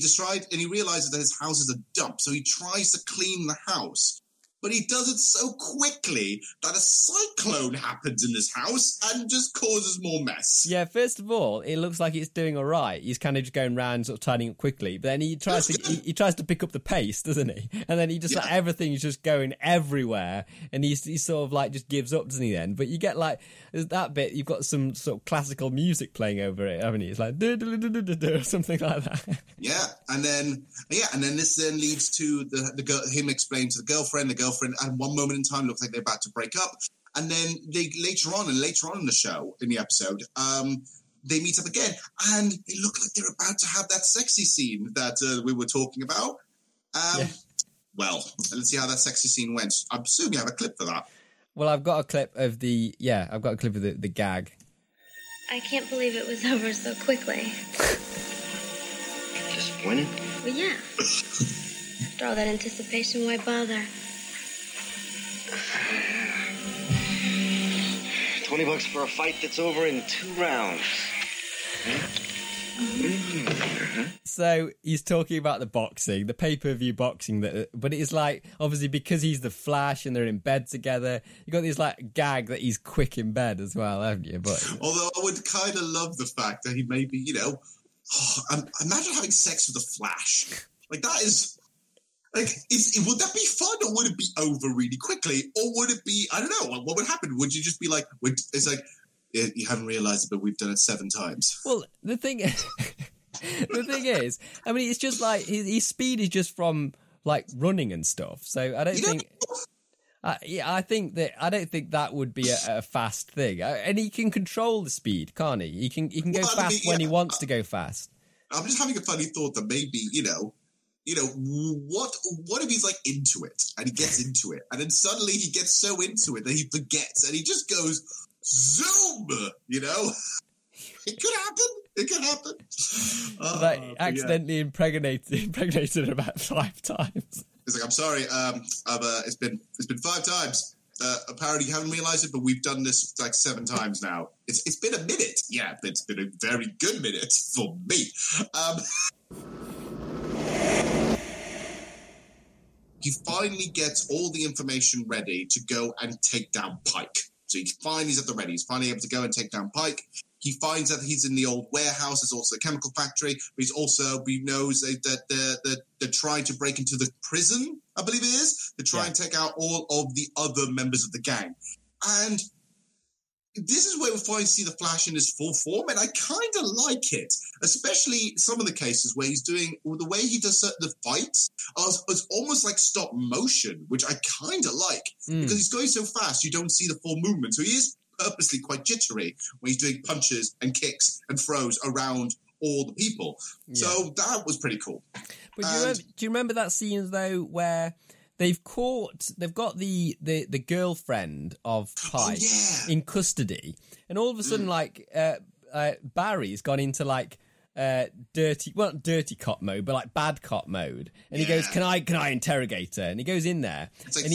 realizes that his house is a dump, so he tries to clean the house. But he does it so quickly that a cyclone happens in this house and just causes more mess. Yeah, first of all, it looks like it's doing all right. He's kind of just going round, sort of tidying up quickly. But then he tries to pick up the pace, doesn't he? And then he just like everything is just going everywhere, and he sort of like just gives up, doesn't he? Then, but you get like that bit. You've got some sort of classical music playing over it, haven't you? It's like or something like that. Yeah, and then this then leads to him explaining to the girlfriend at one moment in time looks like they're about to break up, and then they later on in the show, in the episode, they meet up again and they look like they're about to have that sexy scene that we were talking about. Well, let's see how that sexy scene went. I assume you have a clip for that. Well, I've got a clip of the gag. I can't believe it was over so quickly. Disappointed? Well, yeah. After all that anticipation, why bother? $20 for a fight that's over in 2 rounds. So he's talking about the boxing, the pay-per-view boxing, but it's like, obviously, because he's the Flash and they're in bed together, you got this like gag that he's quick in bed as well, haven't you? But although I would kind of love the fact that he may be, you know, imagine having sex with the Flash. Like that is... Like, would that be fun, or would it be over really quickly, or would it be, I don't know, what would happen? Would you just be like, it's like, you haven't realised it, but we've done it 7 times. Well, the thing is, I mean, it's just like, his speed is just from, like, running and stuff, so I don't think... I don't think that would be a fast thing. And he can control the speed, can't he? He can go fast when he wants to go fast. I'm just having a funny thought that maybe, you know, what if he's like into it and he gets into it and then suddenly he gets so into it that he forgets and he just goes zoom, you know? It could happen. Like accidentally impregnated her about 5 times. It's like, I'm sorry, it's been 5 times. Apparently you haven't realised it, but we've done this like 7 times now. It's been a minute. Yeah, it's been a very good minute for me. He finally gets all the information ready to go and take down Pike. So he's at the ready. He's finally able to go and take down Pike. He finds that he's in the old warehouse. There's also a chemical factory. But he knows that they're trying to break into the prison, I believe it is, to try and take out all of the other members of the gang. And this is where we finally see the Flash in his full form, and I kind of like it, especially some of the cases where he's doing, or the way he does the fights, is almost like stop motion, which I kind of like, because he's going so fast, you don't see the full movement, so he is purposely quite jittery when he's doing punches and kicks and throws around all the people. Yeah. So that was pretty cool. But do you remember that scene, though, where... They've got the girlfriend of Pike in custody, and all of a sudden, Barry's gone into like dirty, well, not dirty cop mode, but like bad cop mode. And he goes, can I interrogate her? And he goes in there. It's like, and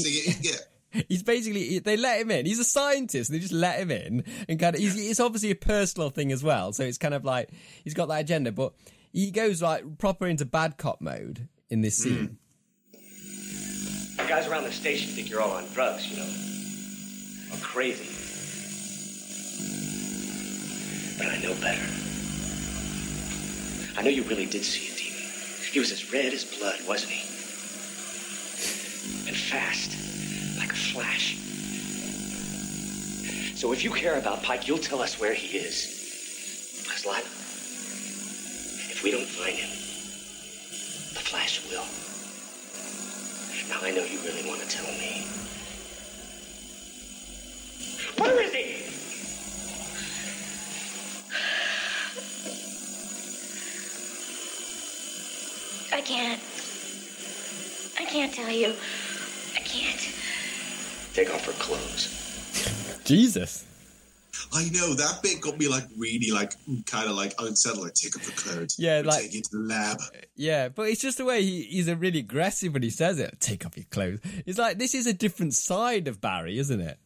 he's basically, they let him in. He's a scientist. They just let him in. And kind of, it's obviously a personal thing as well. So it's kind of like, he's got that agenda, but he goes like proper into bad cop mode in this scene. The guys around the station think you're all on drugs, you know, or crazy. But I know better. I know you really did see a demon. He was as red as blood, wasn't he? And fast, like a flash. So if you care about Pike, you'll tell us where he is. Because, like, if we don't find him, the Flash will. Now I know you really want to tell me. Where is he? I can't tell you. I can't. Take off her clothes. Jesus. I know, that bit got me like really like kind of like unsettled. Like, take off her clothes. Yeah, like take you to the lab. Yeah, but it's just the way he's a really aggressive when he says it. Take off your clothes. It's like, this is a different side of Barry, isn't it?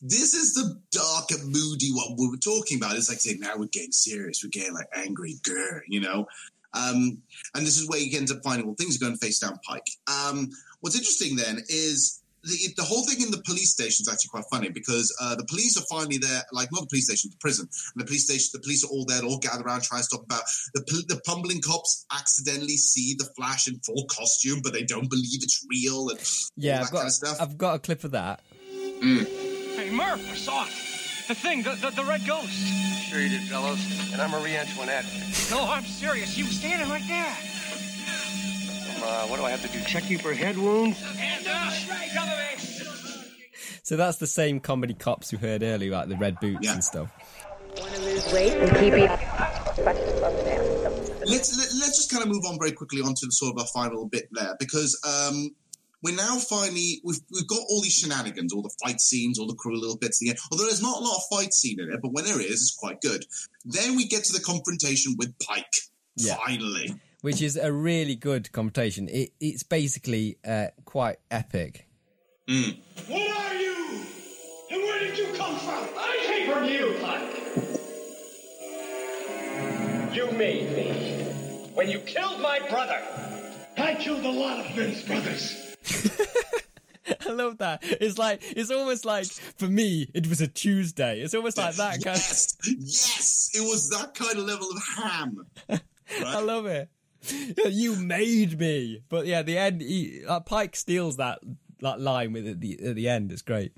This is the dark and moody one we were talking about. It's like saying, now we're getting serious. We're getting like angry girl, you know? And this is where you end up finding all things are going face down Pike. What's interesting then is the whole thing in the police station is actually quite funny because the police are finally there, like not the police station, the prison. And the police are all there, all gathered around trying to stop about the bumbling cops accidentally see the Flash in full costume, but they don't believe it's real and all that kind of stuff. I've got a clip of that. Hey Murph, I saw it. The thing, the Red Ghost. Sure you did, fellas. And I'm Marie Antoinette. No, I'm serious. You were standing right there. What do I have to do? Check you for head wounds? Hands up! Cover me! So that's the same comedy cops we heard earlier, like the red boots and stuff. Want to lose weight and keep eating. Let's just kind of move on very quickly onto the sort of our final bit there, because we're now finally, we've got all these shenanigans, all the fight scenes, all the cruel little bits at the end. Although there's not a lot of fight scene in it, but when there is, it's quite good. Then we get to the confrontation with Pike, finally. Which is a really good confrontation. It's basically quite epic. What are you? And where did you come from? I came from you, Pike. You made me. When you killed my brother. I killed a lot of men's brothers. I love that. It's like, it's almost like, for me, it was a Tuesday. It's almost like that kind of... Yes! It was that kind of level of ham. Right? I love it. You made me. But yeah, the end, Pike steals that line with at the end. It's great.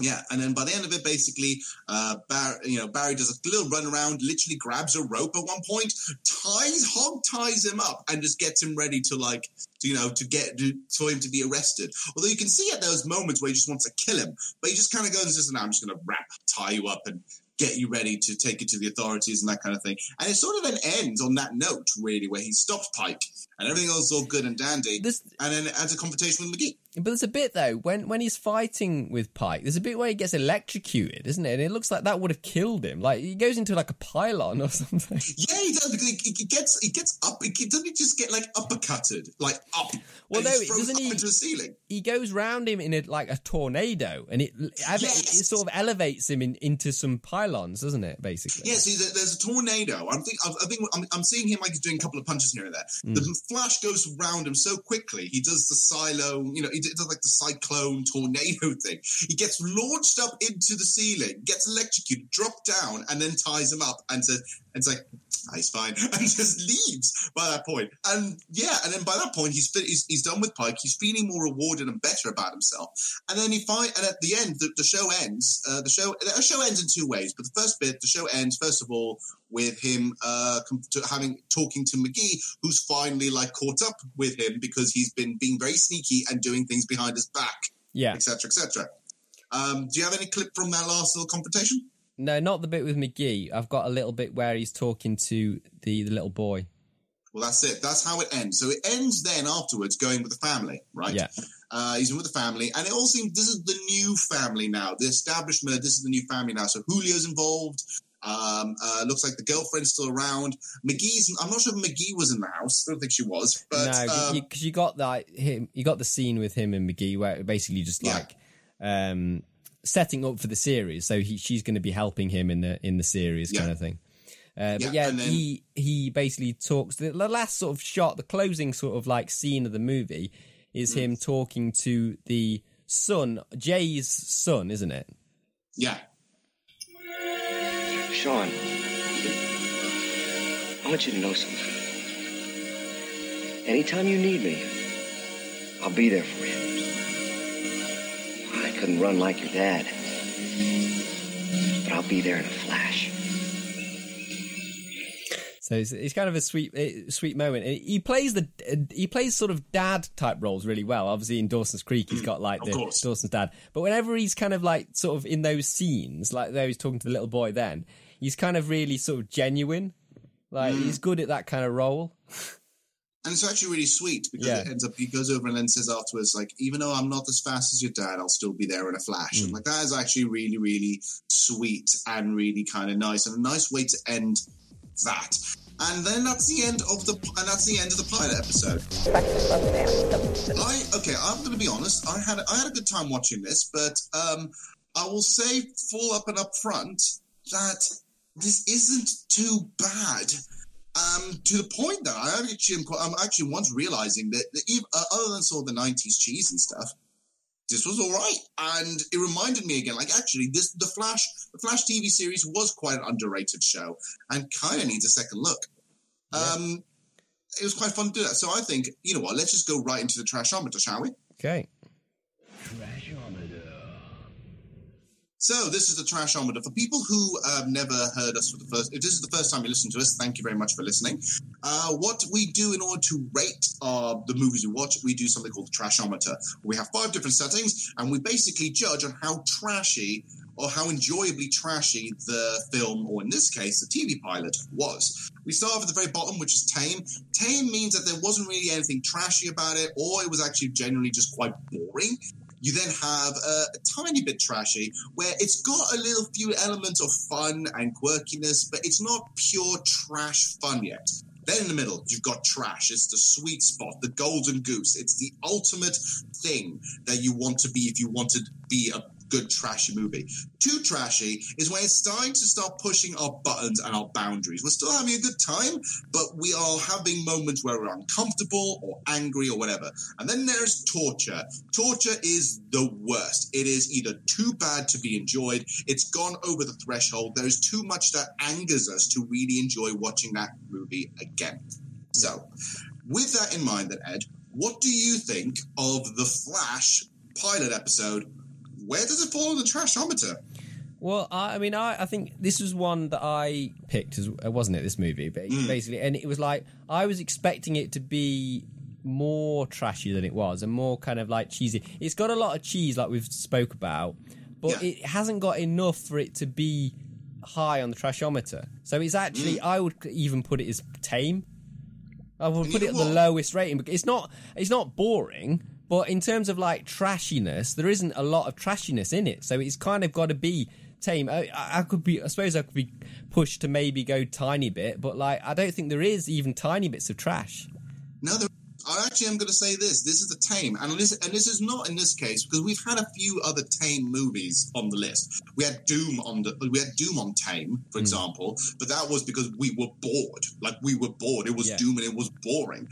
Yeah, and then by the end of it, basically, Barry does a little run around, literally grabs a rope at one point, hog ties him up, and just gets him ready to like, for him to be arrested. Although you can see at those moments where he just wants to kill him, but he just kind of goes and says, "No, I'm just going to tie you up and get you ready to take it to the authorities," and that kind of thing. And it sort of then ends on that note, really, where he stops Pike. And everything else is all good and dandy. And then it adds a confrontation with McGee. But there's a bit, though, when he's fighting with Pike, there's a bit where he gets electrocuted, isn't it? And it looks like that would have killed him. Like, he goes into, like, a pylon or something. Yeah, he does, because he gets up. Doesn't he just get, like, uppercutted? Like, up. Well, no, doesn't he? Into the ceiling. He goes round him in, a tornado, and it sort of elevates him into some pylons, doesn't it, basically? Yeah, see, there's a tornado. I'm seeing him, like, he's doing a couple of punches here and there. The Flash goes round him so quickly. He does the silo, he does like the cyclone tornado thing. He gets launched up into the ceiling, gets electrocuted, dropped down, and then ties him up and says, "It's like he's fine," and just leaves by that point. And yeah, and then by that point he's done with Pike. He's feeling more rewarded and better about himself. And then and at the end, the show ends. The show ends in two ways. But the first bit, the show ends first of all with him talking to McGee, who's finally like caught up with him because he's been being very sneaky and doing things behind his back, etc., etc. Do you have any clip from that last little confrontation? No, not the bit with McGee. I've got a little bit where he's talking to the little boy. Well, that's it. That's how it ends. So it ends then afterwards going with the family, right? Yeah. He's with the family, and it all seems this is the new family now. The establishment, this is the new family now. So Julio's involved. Looks like the girlfriend's still around. McGee's. I'm not sure if McGee was in the house. I don't think she was. But, no, because you got that him. You got the scene with him and McGee where it basically just like setting up for the series. So she's going to be helping him in the series kind of thing. But he basically talks. The last sort of shot, the closing sort of like scene of the movie is him talking to the son, Jay's son, isn't it? Yeah. Sean, I want you to know something. Anytime you need me, I'll be there for you. I couldn't run like your dad, but I'll be there in a flash. So it's kind of a sweet moment. He plays sort of dad type roles really well. Obviously in Dawson's Creek, he's got like the Dawson's dad. But whenever he's kind of like sort of in those scenes, like there he's talking to the little boy, then he's kind of really sort of genuine. Like he's good at that kind of role. And it's actually really sweet because it ends up, he goes over and then says afterwards, like, even though I'm not as fast as your dad, I'll still be there in a flash. And like that is actually really, really sweet and really kind of nice, and a nice way to end that. And then that's the end of the pilot episode. I'm going to be honest. I had a good time watching this, but I will say full up and up front that this isn't too bad. To the point that I'm actually once realizing that even, other than sort of the 90s cheese and stuff, this was all right, and it reminded me again. Like, actually, the Flash TV series was quite an underrated show, and kind of needs a second look. Yeah. It was quite fun to do that. So I think, you know what? Let's just go right into the Trashometer, shall we? Okay. Trashometer. So this is the Trashometer. For people who never heard us for the first, if this is the first time you listen to us, thank you very much for listening. What we do in order to rate the movies we watch, we do something called the Trashometer. We have 5 different settings, and we basically judge on how trashy or how enjoyably trashy the film, or in this case, the TV pilot, was. We start off at the very bottom, which is tame. Tame means that there wasn't really anything trashy about it, or it was actually generally just quite boring. You then have a tiny bit trashy, where it's got a little few elements of fun and quirkiness, but it's not pure trash fun yet. Then in the middle, you've got trash. It's the sweet spot, the golden goose. It's the ultimate thing that you want to be if you want to be a good trashy movie. Too trashy is when it's starting to start pushing our buttons and our boundaries. We're still having a good time, but we are having moments where we're uncomfortable or angry or whatever. And then there's torture. Torture is the worst. It is either too bad to be enjoyed, it's gone over the threshold, there's too much that angers us to really enjoy watching that movie again. So, with that in mind then, Ed, what do you think of the Flash pilot episode? Where does it fall on the Trashometer? Well, I think this was one that I picked, wasn't it, this movie? But basically, and it was like, I was expecting it to be more trashy than it was and more kind of like cheesy. It's got a lot of cheese, like we've spoke about, but it hasn't got enough for it to be high on the Trashometer. So it's actually, I would even put it as tame. I would put it at the lowest rating, because it's not boring. But in terms of, like, trashiness, there isn't a lot of trashiness in it. So it's kind of got to be tame. I suppose I could be pushed to maybe go tiny bit, but, like, I don't think there is even tiny bits of trash. No, I actually am going to say this. This is the tame. And this is not in this case, because we've had a few other tame movies on the list. We had Doom on tame, for example, but that was because we were bored. Like, we were bored. It was Doom and it was boring.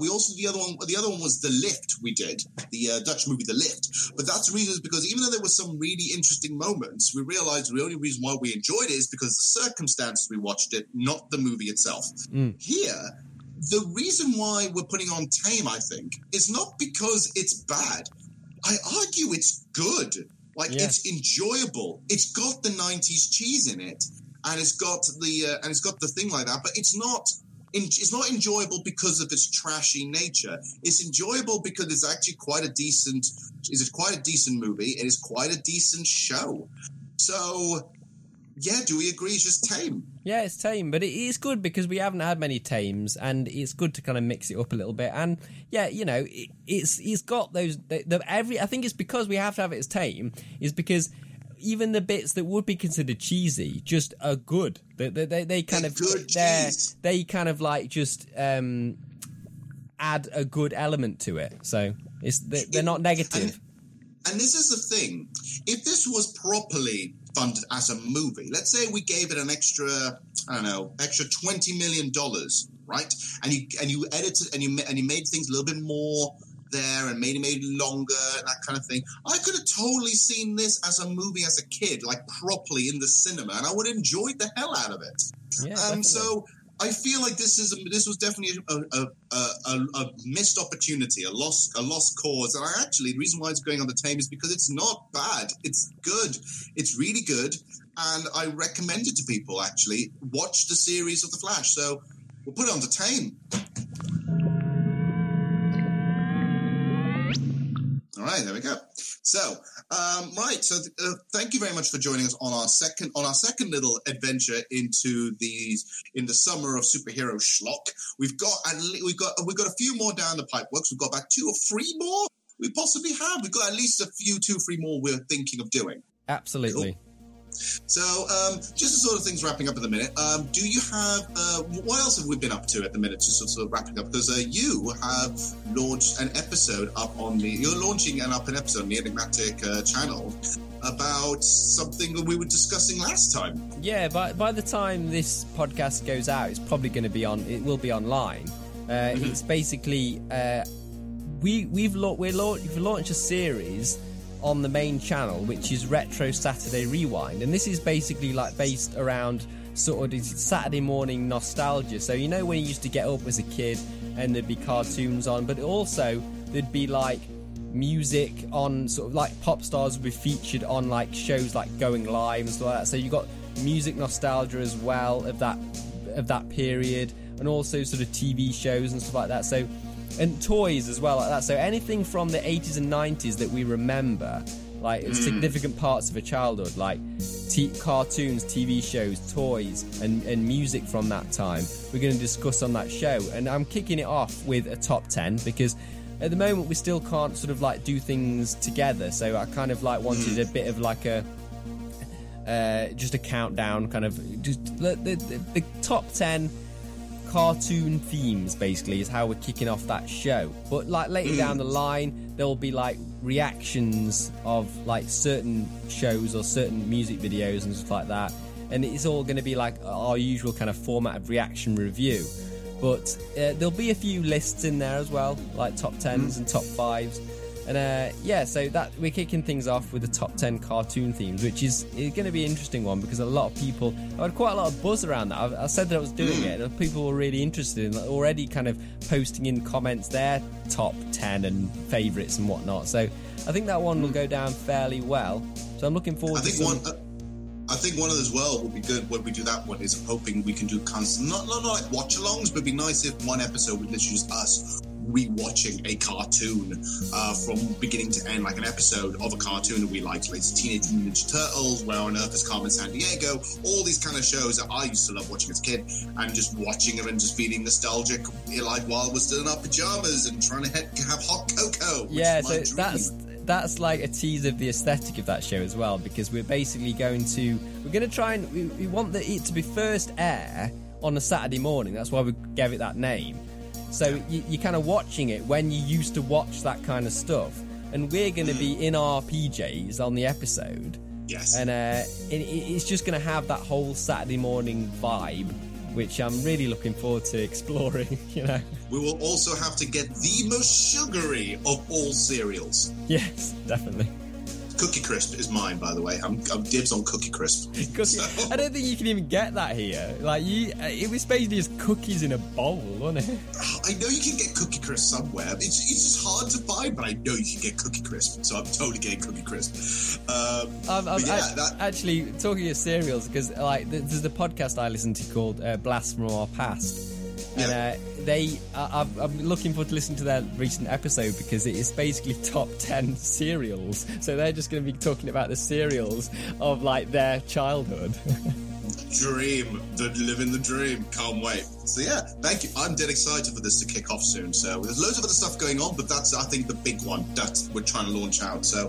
We also, the other one was The Lift we did, the Dutch movie The Lift. But that's the reason is because even though there were some really interesting moments, we realised the only reason why we enjoyed it is because the circumstances we watched it, not the movie itself. Here, the reason why we're putting on tame, I think, is not because it's bad. I argue it's good. Like, it's enjoyable. It's got the 90s cheese in it, and it's got the thing like that, but it's not... It's not enjoyable because of its trashy nature. It's enjoyable because it's actually quite a decent movie. It is quite a decent show. So, yeah, do we agree it's just tame? Yeah, it's tame, but it is good because we haven't had many tames, and it's good to kind of mix it up a little bit. And, yeah, you know, it's got those... I think it's because we have to have it as tame, is because... even the bits that would be considered cheesy just are good. They kind of they kind of add a good element to it. So they're not negative. And this is the thing. If this was properly funded as a movie, let's say we gave it an extra, I don't know, extra $20 million, right? And you edited and you made things a little bit more there and made it longer, that kind of thing. I could have totally seen this as a movie as a kid, like properly in the cinema, and I would have enjoyed the hell out of it. Yeah, so I feel like this was definitely a missed opportunity, a lost cause. And actually, the reason why it's going on the tame is because it's not bad. It's good. It's really good. And I recommend it to people, actually. Watch the series of The Flash. So we'll put it on the tame. All right, there we go. So, thank you very much for joining us on our second little adventure in the summer of superhero schlock. We've got a few more down the pipe works. We've got about 2 or 3 more. We possibly have. We've got at least a few, 2, 3 more we're thinking of doing. Absolutely. Cool. So, just the sort of things wrapping up at the minute. Do you have what else have we been up to at the minute? Just sort of wrapping up, because you have launched an episode on the Enigmatic channel about something that we were discussing last time. Yeah, by the time this podcast goes out, it's probably going to be on. It will be online. It's basically we've launched a series on the main channel, which is Retro Saturday Rewind, and this is basically like based around sort of Saturday morning nostalgia. So you know when you used to get up as a kid and there'd be cartoons on, but also there'd be like music on, sort of like pop stars would be featured on like shows like Going Live and stuff like that. So you got music nostalgia as well of that period, and also sort of TV shows and stuff like that. So. And toys as well, like that. So anything from the 80s and 90s that we remember, like significant parts of a childhood, like cartoons, TV shows, toys, and music from that time, we're going to discuss on that show. And I'm kicking it off with a top 10, because at the moment we still can't sort of like do things together. So I kind of like wanted a bit of like a just a countdown, kind of just the top 10 cartoon themes, basically, is how we're kicking off that show. But like later down the line, there'll be like reactions of like certain shows or certain music videos and stuff like that, and it's all going to be like our usual kind of format of reaction review. But there'll be a few lists in there as well, like top 10s and top 5s, and so that we're kicking things off with the top 10 cartoon themes, which is going to be an interesting one, because a lot of people, I had quite a lot of buzz around that. I said that I was doing it, and people were really interested in, like, already kind of posting in comments their top 10 and favourites and whatnot. So I think that one will go down fairly well. So I'm looking forward to some... I think one of those will be good when we do that one is hoping we can do constant, not like watch-alongs, but it'd be nice if one episode would literally just us rewatching a cartoon from beginning to end, like an episode of a cartoon that we liked, like Teenage Mutant Ninja Turtles, Where on Earth is Carmen Sandiego, all these kind of shows that I used to love watching as a kid, and just watching them and just feeling nostalgic, like while we're still in our pajamas and trying to have hot cocoa. Yeah, so that's like a tease of the aesthetic of that show as well, because we're basically going to try and we want it to be first air on a Saturday morning. That's why we gave it that name. So you're kind of watching it when you used to watch that kind of stuff. And we're going to be in our PJs on the episode. Yes. And it's just going to have that whole Saturday morning vibe, which I'm really looking forward to exploring, you know. We will also have to get the most sugary of all cereals. Yes, definitely. Cookie Crisp is mine, by the way. I'm dibs on Cookie Crisp. I don't think you can even get that here. It was basically just cookies in a bowl, wasn't it? I know you can get Cookie Crisp somewhere. It's just hard to find, but I know you can get Cookie Crisp, so I'm totally getting Cookie Crisp. Actually, talking of cereals, because like there's the podcast I listen to called Blast From Our Past, and I'm looking forward to listening to their recent episode, because it is basically top 10 cereals. So they're just going to be talking about the cereals of like their childhood. Dream, living the dream. Can't wait. So yeah, thank you. I'm dead excited for this to kick off soon. So there's loads of other stuff going on, but that's, I think, the big one that we're trying to launch out. So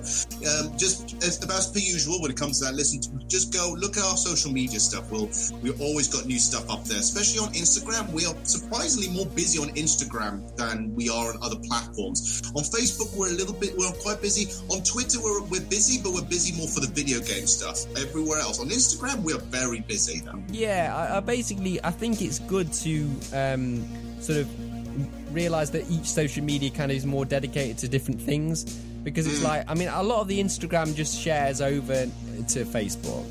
just as per usual, when it comes to that, just go look at our social media stuff. We've always got new stuff up there, especially on Instagram. We are surprisingly more busy on Instagram than we are on other platforms. On Facebook, we're quite busy. On Twitter, we're busy, but we're busy more for the video game stuff. Everywhere else, on Instagram, we are very busy now. Yeah, I think it's good to sort of realise that each social media kind of is more dedicated to different things, because it's like, I mean, a lot of the Instagram just shares over to Facebook,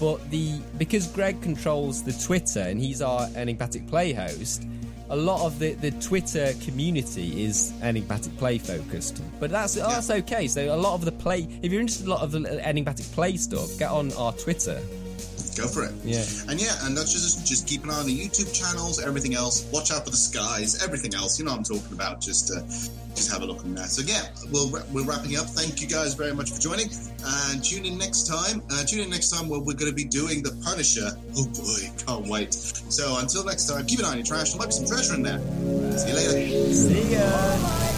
but because Greg controls the Twitter and he's our Enigmatic Play host, a lot of the Twitter community is Enigmatic Play focused, but that's okay. So a lot of the play, if you're interested in a lot of the Enigmatic Play stuff, get on our Twitter. Go for it. Yeah. And that's just keep an eye on the YouTube channels, everything else. Watch out for the skies, everything else. You know what I'm talking about. Just have a look on that. So yeah, we're wrapping up. Thank you guys very much for joining. And tune in next time. Where we're going to be doing The Punisher. Oh boy, can't wait. So until next time, keep an eye on your trash. There might be some treasure in there. See you later. See ya. Bye.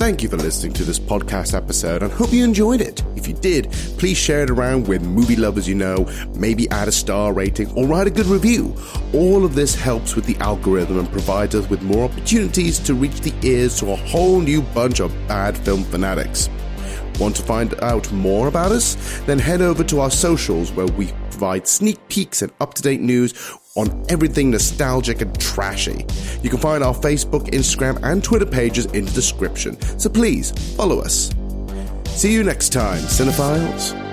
Thank you for listening to this podcast episode and hope you enjoyed it. If you did, please share it around with movie lovers you know, maybe add a star rating or write a good review. All of this helps with the algorithm and provides us with more opportunities to reach the ears to a whole new bunch of bad film fanatics. Want to find out more about us? Then head over to our socials where we provide sneak peeks and up-to-date news on everything nostalgic and trashy. You can find our Facebook, Instagram, and Twitter pages in the description, so please follow us. See you next time, cinephiles.